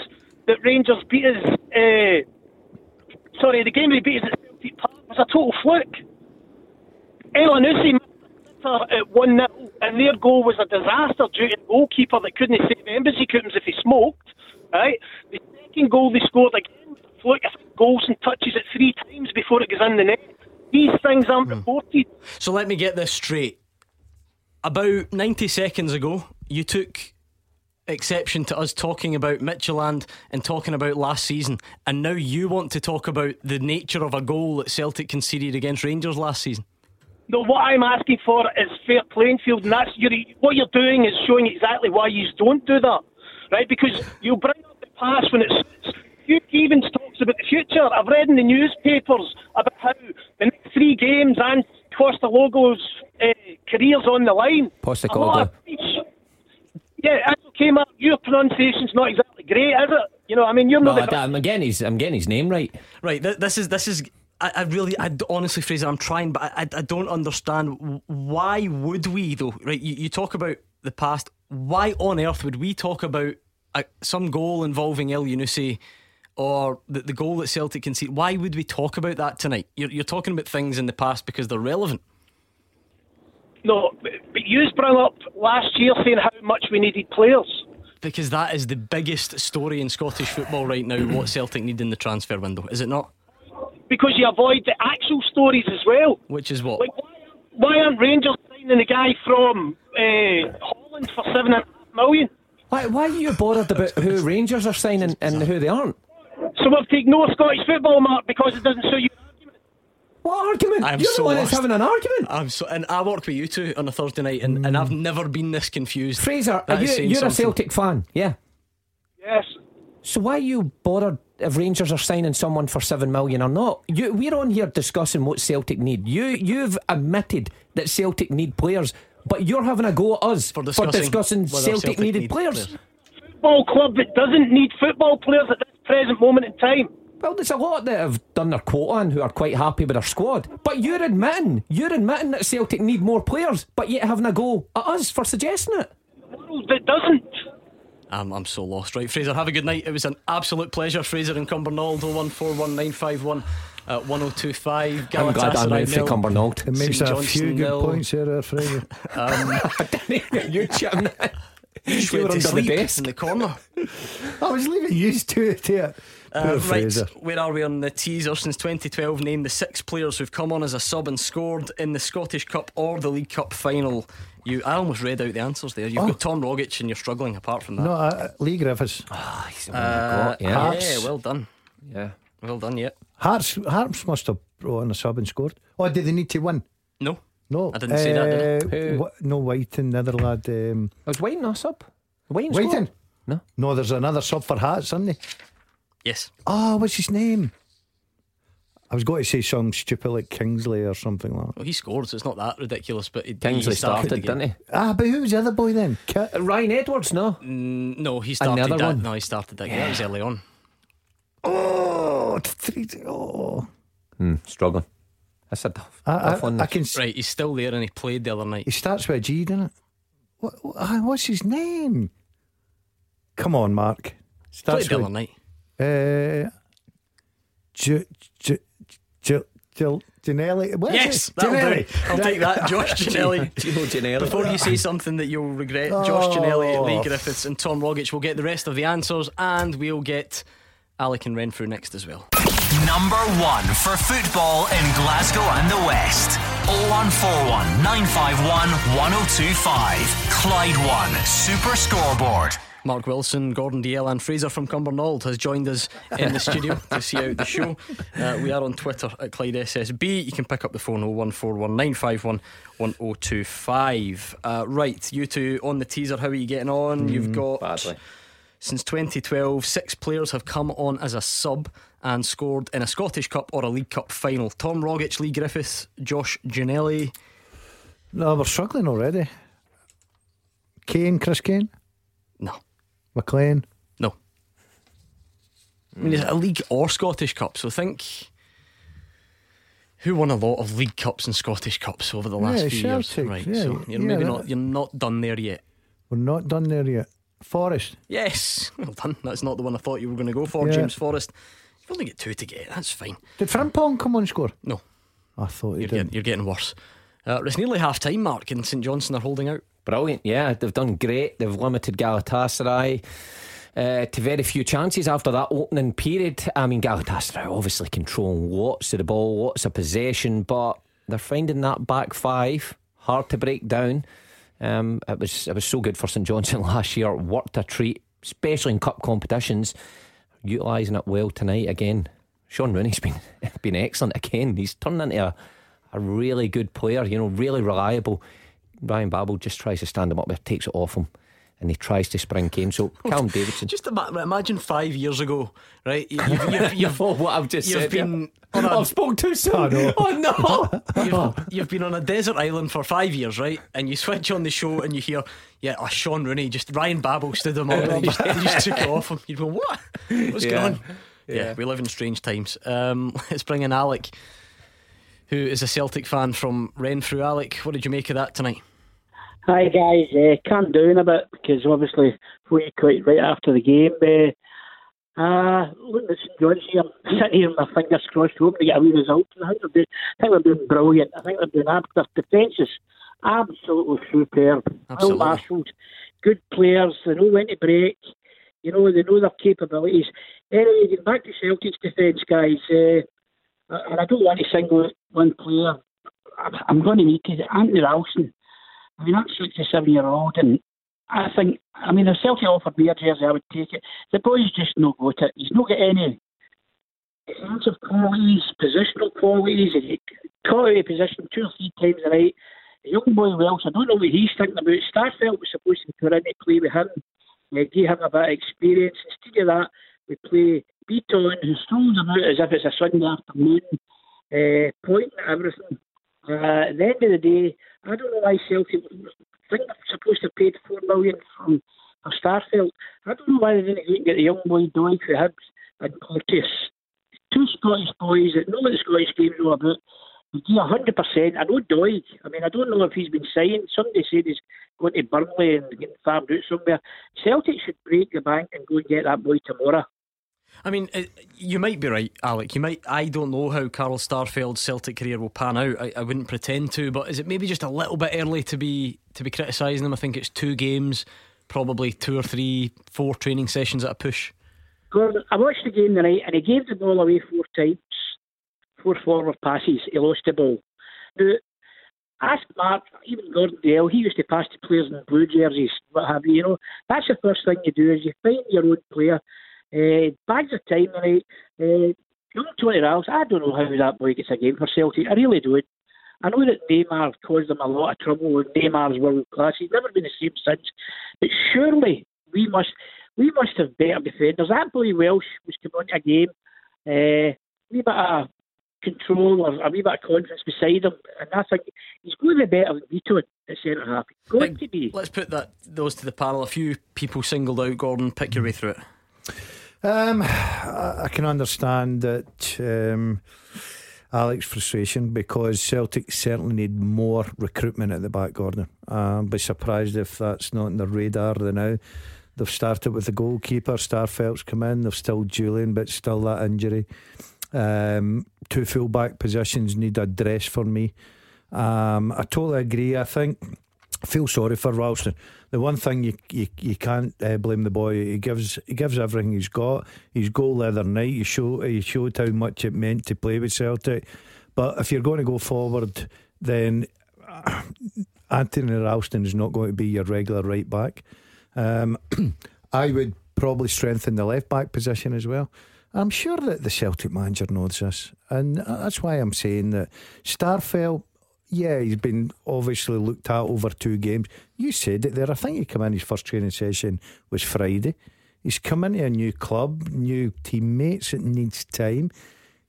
that Rangers beat us. The game they beat us at Celtic Park was a total fluke. El Anoussi missed at 1-0, and their goal was a disaster due to the goalkeeper that couldn't save Embassy Coombs if he smoked. Right. The second goal they scored again, look, I think Goldson touches it 3 times before it goes in the net. These things aren't reported. So let me get this straight. About 90 seconds ago, you took exception to us talking about Midtjylland and talking about last season, and now you want to talk about the nature of a goal that Celtic conceded against Rangers last season. No, what I'm asking for is fair playing field, and that's what you're doing is showing exactly why you don't do that. Right, because you'll bring up the past when it's... Hugh Evans talks about the future. I've read in the newspapers about how the next 3 games and Postecoglou's career's on the line. Postecoglou. Yeah, that's okay, Mark. Your pronunciation's not exactly great, is it? You know, I mean, you're not... I'm getting his name right. Right, this is... I honestly, Fraser, I'm trying, but I don't understand. Why would we, though? Right, you talk about the past... Why on earth would we talk about some goal involving El Younousi or the goal that Celtic conceded? Why would we talk about that tonight? You're talking about things in the past because they're relevant. No, but you brought up last year saying how much we needed players. Because that is the biggest story in Scottish football right now, what Celtic need in the transfer window, is it not? Because you avoid the actual stories as well. Which is what? Like, why aren't Rangers signing the guy from Holland for $7.5 million? Why are you bothered about who Rangers are signing and who they aren't? So we've taken no Scottish football, Mark, because it doesn't show you. What argument? You're the one that's having an argument. And I work with you two on a Thursday night, and I've never been this confused. Fraser, you're a Celtic fan, yeah? Yes. So why are you bothered if Rangers are signing someone for $7 million or not? We're on here discussing what Celtic need. You've admitted that Celtic need players, but you're having a go at us for discussing Celtic needed players. Football club that doesn't need football players at this present moment in time. Well, there's a lot that have done their quota and who are quite happy with their squad. But you're admitting that Celtic need more players, but yet having a go at us for suggesting it. Well, that doesn't. I'm so lost. Right, Fraser, have a good night. It was an absolute pleasure. Fraser and Cumbernauld, 0141951 1025. I'm glad I'm out for Cumbernauld. It makes a few good points here, Fraser. I didn't get you chatting. You were under the desk in the corner. I was leaving you two to it. Right, where are we on the teaser? Since 2012, name the 6 players who've come on as a sub and scored in the Scottish Cup or the League Cup final. I almost read out the answers there. You've got Tom Rogic and you're struggling apart from that. No, Lee Griffiths. He's yeah, well done. Yeah, well done, yeah. Harps must have brought on a sub and scored. Oh, did they need to win? No, I didn't say that, did I? No, White and the other lad. Was White not sub? White No, there's another sub for Hearts, isn't there? Yes. Oh, what's his name? I was going to say something stupid like Kingsley or something like that. Well, he scored, so it's not that ridiculous. But Kingsley started, didn't he? Ah, but who was the other boy then? Ryan Edwards, no? No, he started another that one. No, he started that. Yeah. That was early on. Oh, 3-2. Oh. Struggling. That's a tough one. Right, he's still there and he played the other night. He starts with a G, doesn't it? What's his name? Come on, Mark. Starts played the other night. Ginelli. Yes, Ginelli. I'll take that. Josh Ginelli. Ginelli. Before you say something that you'll regret, Josh Ginelli, Lee Griffiths and Tom Rogic will get the rest of the answers, and we'll get Alec and Renfrew next as well. Number 1 for football in Glasgow and the West. 0141 951 1025. Clyde One Super Scoreboard. Mark Wilson, Gordon Dalziel and Fraser from Cumbernauld has joined us in the studio to see out the show. We are on Twitter at Clyde SSB. You can pick up the phone 01419511025. Right, you two on the teaser, how are you getting on? You've got badly. Since 2012, 6 players have come on as a sub and scored in a Scottish Cup or a League Cup final. Tom Rogic, Lee Griffiths, Josh Ginelli. No, we're struggling already. Chris Kane? No. McLean? No. I mean, it's a League or Scottish Cup, so think who won a lot of League Cups and Scottish Cups over the last few Celtic years. Right, so you're maybe you're not done there yet. We're not done there yet. Forrest? Yes, well done. That's not the one I thought you were going to go for. James Forrest. You've only got 2 to get, that's fine. Did Frimpong come on and score? No, I thought he did. You're getting worse. It's nearly half time, Mark, and St Johnstone are holding out. Brilliant, yeah, they've done great. They've limited Galatasaray to very few chances after that opening period. I mean, Galatasaray obviously controlling lots of the ball, lots of possession, but they're finding that back five hard to break down. It was so good for St Johnstone last year. Worked a treat, especially in cup competitions. Utilising it well tonight again. Sean Rooney's been excellent again. He's turned into a really good player, you know, really reliable. Ryan Babel just tries to stand him up, but takes it off him, and he tries to spring Kane. So Callum Davidson. Just imagine 5 years ago, right? You've no, what I've just said. Been on a, I've spoken too soon. Oh no! You've been on a desert island for 5 years, right? And you switch on the show and you hear, Sean Rooney. Just Ryan Babel stood him up and he just took it off him. You'd go, what? What's going on? Yeah, we live in strange times. Let's bring in Alec, who is a Celtic fan from Renfrew. Alec, what did you make of that tonight? Hi guys, calm down a bit, because obviously we quite right after the game. Look at St John's here, I'm sitting here with my fingers crossed hoping to get a wee result. I think they're doing brilliant. I think they're doing their defence is Absolutely superb. Absolutely. Well marshaled, good players. They know when to break. You know, they know their capabilities. Anyway, getting back to Celtic's defence, guys, and I don't want to single out one player. I'm going to need to. Anthony Ralston. I mean, that's 67-year-old, and I think, I mean, if Celtic offered me a jersey, I would take it. The boy's just not got it. He's not got any defensive qualities, positional qualities. He's caught out of position 2 or 3 times a night. The young boy Welsh, I don't know what he's thinking about. Starfelt was supposed to be in to play with him. Give him a bit of experience. Instead of that, we play Beaton, who strolls about as if it's a Sunday afternoon, pointing at everything. At the end of the day, I don't know why Celtic, I think they're supposed to have paid $4 million for Starfelt. I don't know why they didn't get the young boy Doig for Hibs and Curtis. 2 Scottish boys that know what the Scottish game is all about. They do 100%. I know Doig. I mean, I don't know if he's been signed. Somebody said he's going to Burnley and getting farmed out somewhere. Celtic should break the bank and go and get that boy tomorrow. I mean, you might be right, Alec. You might. I don't know how Carl Starfeld's Celtic career will pan out. I wouldn't pretend to, but is it maybe just a little bit early to be criticising him? I think it's 2 games, probably 2 or 3, 4 training sessions at a push. Gordon, I watched the game tonight, and he gave the ball away 4 times, 4 forward passes. He lost the ball. Now, ask Mark, even Gordon Dalziel. He used to pass to players in blue jerseys, what have you. You know, that's the first thing you do is you find your own player. Bags of time tonight. Tony Ralls, I don't know how that boy gets a game for Celtic. I really don't. I know that Neymar caused them a lot of trouble with Neymar's world class. He's never been the same since. But surely we must have better defenders. That boy Welsh was coming on a game. A wee bit of control or a wee bit of confidence beside him, and I think he's going to be better than Vito at centre half. Going to be. Let's put those to the panel. A few people singled out. Gordon, pick your way through it. I can understand that Alex's frustration because Celtic certainly need more recruitment at the back corner. I'll be surprised if that's not on the radar. They now they've started with the goalkeeper. Starfelt's come in. They've still Julian, but still that injury. 2 full back positions need address for me. I totally agree. I think. Feel sorry for Ralston. The one thing you can't blame the boy. He gives everything he's got. His goal the other night, he showed how much it meant to play with Celtic. But if you're going to go forward, then Anthony Ralston is not going to be your regular right back. I would probably strengthen the left back position as well. I'm sure that the Celtic manager knows this, and that's why I'm saying that Starfelt. Yeah, he's been obviously looked at over 2 games. You said it there. I think he came in, his first training session was Friday. He's come into a new club, new teammates. It needs time.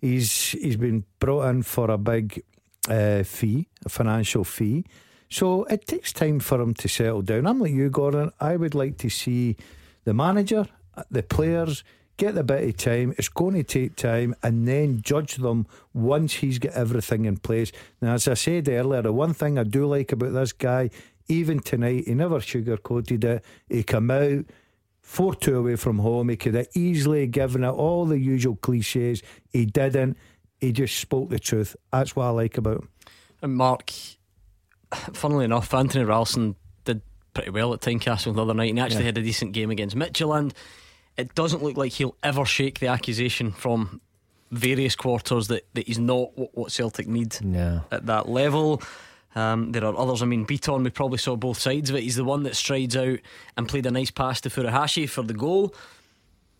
He's been brought in for a big fee, a financial fee. So it takes time for him to settle down. I'm like you, Gordon. I would like to see the manager, the players get the bit of time. It's going to take time, and then judge them once he's got everything in place. Now, as I said earlier, the one thing I do like about this guy, even tonight, he never sugarcoated it. He came out 4-2 away from home. He could have easily given it all the usual cliches. He didn't. He just spoke the truth. That's what I like about him. And Mark, funnily enough, Anthony Ralston did pretty well at Tynecastle the other night, and he actually had a decent game against Midtjylland. It doesn't look like he'll ever shake the accusation from various quarters that he's not what Celtic need at that level. There are others. I mean, Beaton, we probably saw both sides of it. He's the one that strides out and played a nice pass to Furuhashi for the goal.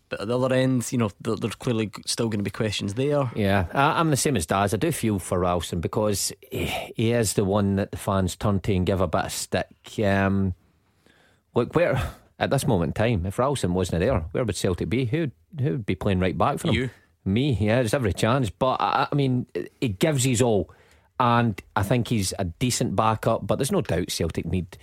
But at the other end, you know, there's clearly still going to be questions there. Yeah, I'm the same as Daz. I do feel for Ralston because he is the one that the fans turn to and give a bit of stick. Look, where... At this moment in time, if Ralston wasn't there, where would Celtic be? Who would be playing right back for him? You. Me, yeah, there's every chance. But, I mean, he gives his all. And I think he's a decent backup. But there's no doubt Celtic need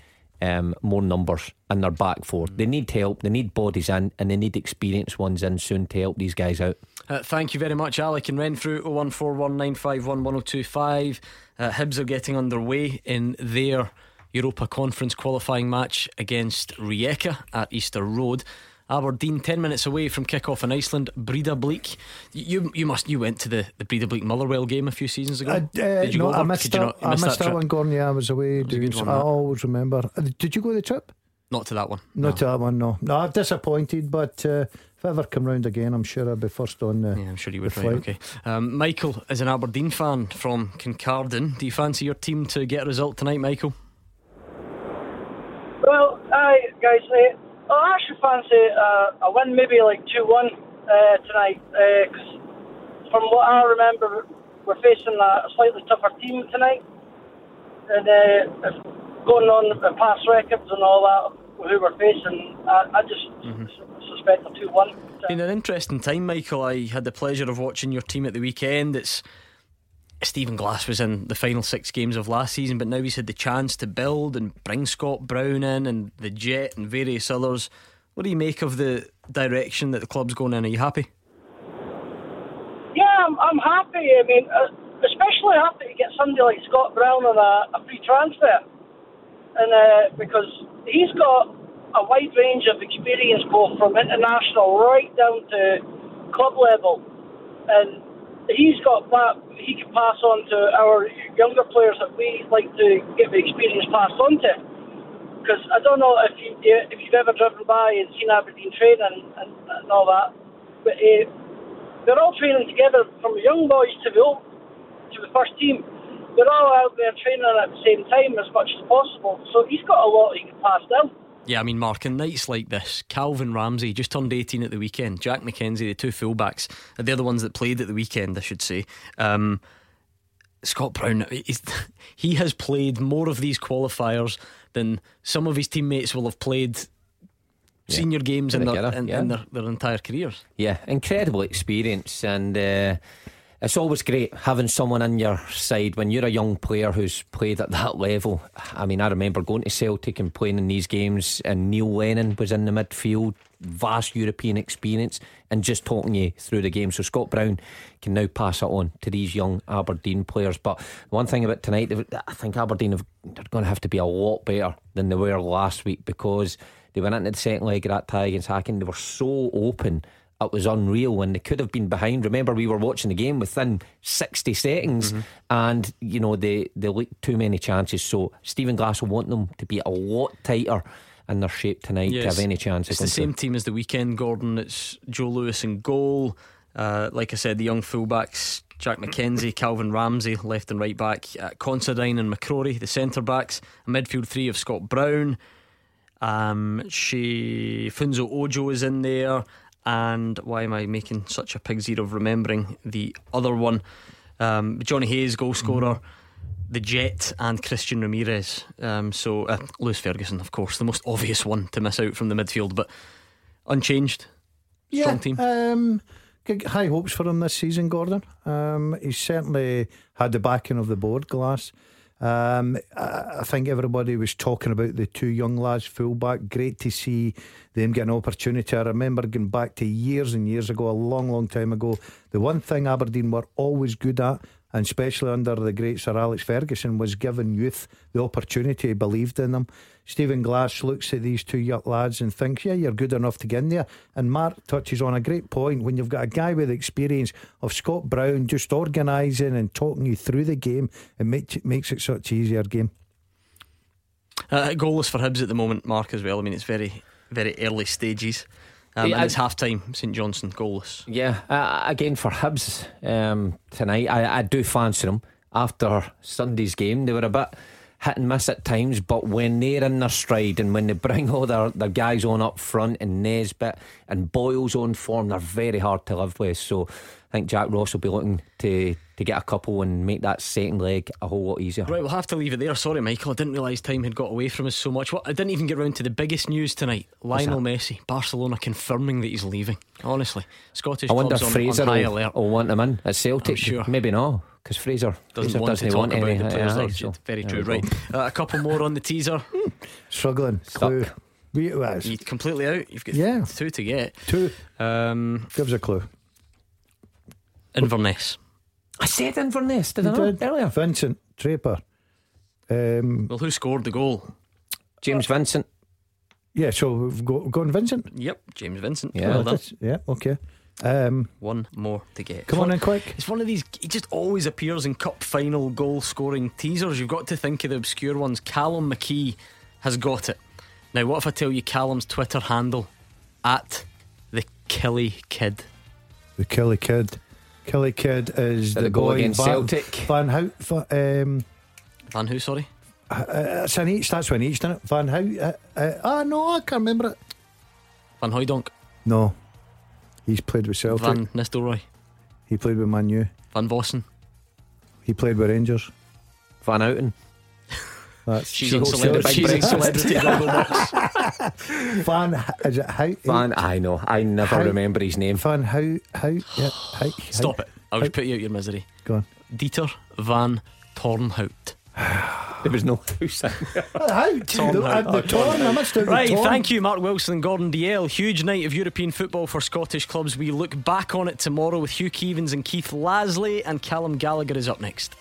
more numbers in their back four. They need help, they need bodies in, and they need experienced ones in soon to help these guys out. Thank you very much, Alec and Renfrew. 01419511025. Hibs are getting underway in their Europa Conference qualifying match against Rijeka at Easter Road. Aberdeen 10 minutes away from kick-off in Iceland. Breidablik. You went to the Breidablik Motherwell game a few seasons ago. I missed that one, Gordon. Yeah, I was away. I always remember. Did you go the trip? Not to that one. No, I'm disappointed, but if I ever come round again, I'm sure I'll be first on the I'm sure you would, right? Okay. Michael is an Aberdeen fan from Kincardine. Do you fancy your team to get a result tonight, Michael? Well, aye, guys. I should fancy a win, maybe like 2-1 tonight. Cause from what I remember, we're facing a slightly tougher team tonight, and going on past records and all that, who we're facing, I just suspect a 2-1. It's been an interesting time, Michael. I had the pleasure of watching your team at the weekend. It's Stephen Glass was in the final 6 games of last season, but now he's had the chance to build and bring Scott Brown in and the Jet and various others. What do you make of the direction that the club's going in? Are you happy? Yeah, I'm happy. I mean, especially happy to get somebody like Scott Brown on a free transfer. And because he's got a wide range of experience, both from international right down to club level, and he's got that he can pass on to our younger players that we like to get the experience passed on to. Because I don't know if you've ever driven by and seen Aberdeen training and all that, but they're all training together, from the young boys to the old, to the first team. They're all out there training at the same time as much as possible, so he's got a lot he can pass down. Yeah, I mean, Mark, in nights like this, Calvin Ramsey just turned 18 at the weekend. Jack McKenzie, the two fullbacks, they're the ones that played at the weekend, I should say. Scott Brown, he has played more of these qualifiers than some of his teammates will have played senior games in their entire careers. Yeah, incredible experience, and it's always great having someone on your side when you're a young player who's played at that level. I mean, I remember going to Celtic and playing in these games, and Neil Lennon was in the midfield, vast European experience, and just talking you through the game. So Scott Brown can now pass it on to these young Aberdeen players. But one thing about tonight, I think Aberdeen they're going to have to be a lot better than they were last week, because they went into the second leg of that tie against Haki and they were so open. It was unreal, and they could have been behind. Remember, we were watching the game within 60 seconds, and you know they leaked too many chances. So Stephen Glass will want them to be a lot tighter in their shape tonight to have any chance. It's the same team as the weekend, Gordon. It's Joe Lewis in goal. Like I said, the young fullbacks: Jack McKenzie, Calvin Ramsey, left and right back, Considine and McCrory, the centre backs. A midfield three of Scott Brown. Funzo Ojo is in there. And why am I making such a pig's ear of remembering the other one? Johnny Hayes, goal scorer, the Jet, and Christian Ramirez. So Lewis Ferguson, of course, the most obvious one to miss out from the midfield, but unchanged. Strong team. High hopes for him this season, Gordon. He's certainly had the backing of the board, Glass. I think everybody was talking about the two young lads, fullback. Great to see them get an opportunity. I remember going back to years and years ago, a long time ago, the one thing Aberdeen were always good at, and especially under the great Sir Alex Ferguson, was giving youth the opportunity. He believed in them. Stephen Glass looks at these two young lads and thinks, yeah, you're good enough to get in there. And Mark touches on a great point. When you've got a guy with the experience of Scott Brown just organising and talking you through the game, it makes it such an easier game. Goalless for Hibs at the moment, Mark, as well. I mean, it's very, very early stages. And it's half time, St. Johnstone, goalless. Yeah, again for Hibs tonight. I do fancy them. After Sunday's game, they were a bit hit and miss at times, but when they're in their stride and when they bring all their guys on up front, and Nesbitt and Boyle's on form, they're very hard to live with. So I think Jack Ross will be looking to get a couple and make that second leg a whole lot easier. Right, we'll have to leave it there. Sorry, Michael, I didn't realise time had got away from us so much. I didn't even get round to the biggest news tonight. Lionel Messi, Barcelona confirming that he's leaving. Honestly, Scottish clubs on high alert. I wonder Fraser will want him in at Celtic, sure. Maybe not, because Fraser doesn't want to talk about the players. Very true, right. A couple more on the teaser. Struggling. Clue. You're completely out. You've got two to get. Two. Give us a clue. Inverness. I said Inverness, didn't I? Earlier. Vincent Draper. Well, who scored the goal? James Vincent. Yeah, so we've gone Vincent. Yep, James Vincent. Yeah, well done. Yeah, okay. One more to get. Come on in quick. It's one of these. He just always appears in cup final goal scoring teasers. You've got to think of the obscure ones. Callum McKee has got it. Now what if I tell you Callum's Twitter handle? At the Killie Kid. The Killie Kid. Killie Kid is the goal boy against Celtic. Van who, sorry? It's an H. That's when H, isn't it? Van Hout. No, I can't remember it. Van Hooijdonk. No, he's played with Celtic. Van Nistelrooy. He played with Man U. Van Vossen. He played with Rangers. Van Houten. That's she's on celebrity Google box. Van, is it Hout? Van, I know. I never remember his name. Van Hout. Yeah, stop it. I'll just put you out your misery. Go on. Dieter Van Tornhout. There was no house. Right, thank you Mark Wilson and Gordon Dalziel. Huge night of European football for Scottish clubs. We look back on it tomorrow with Hugh Keevens and Keith Lasley, and Callum Gallagher is up next.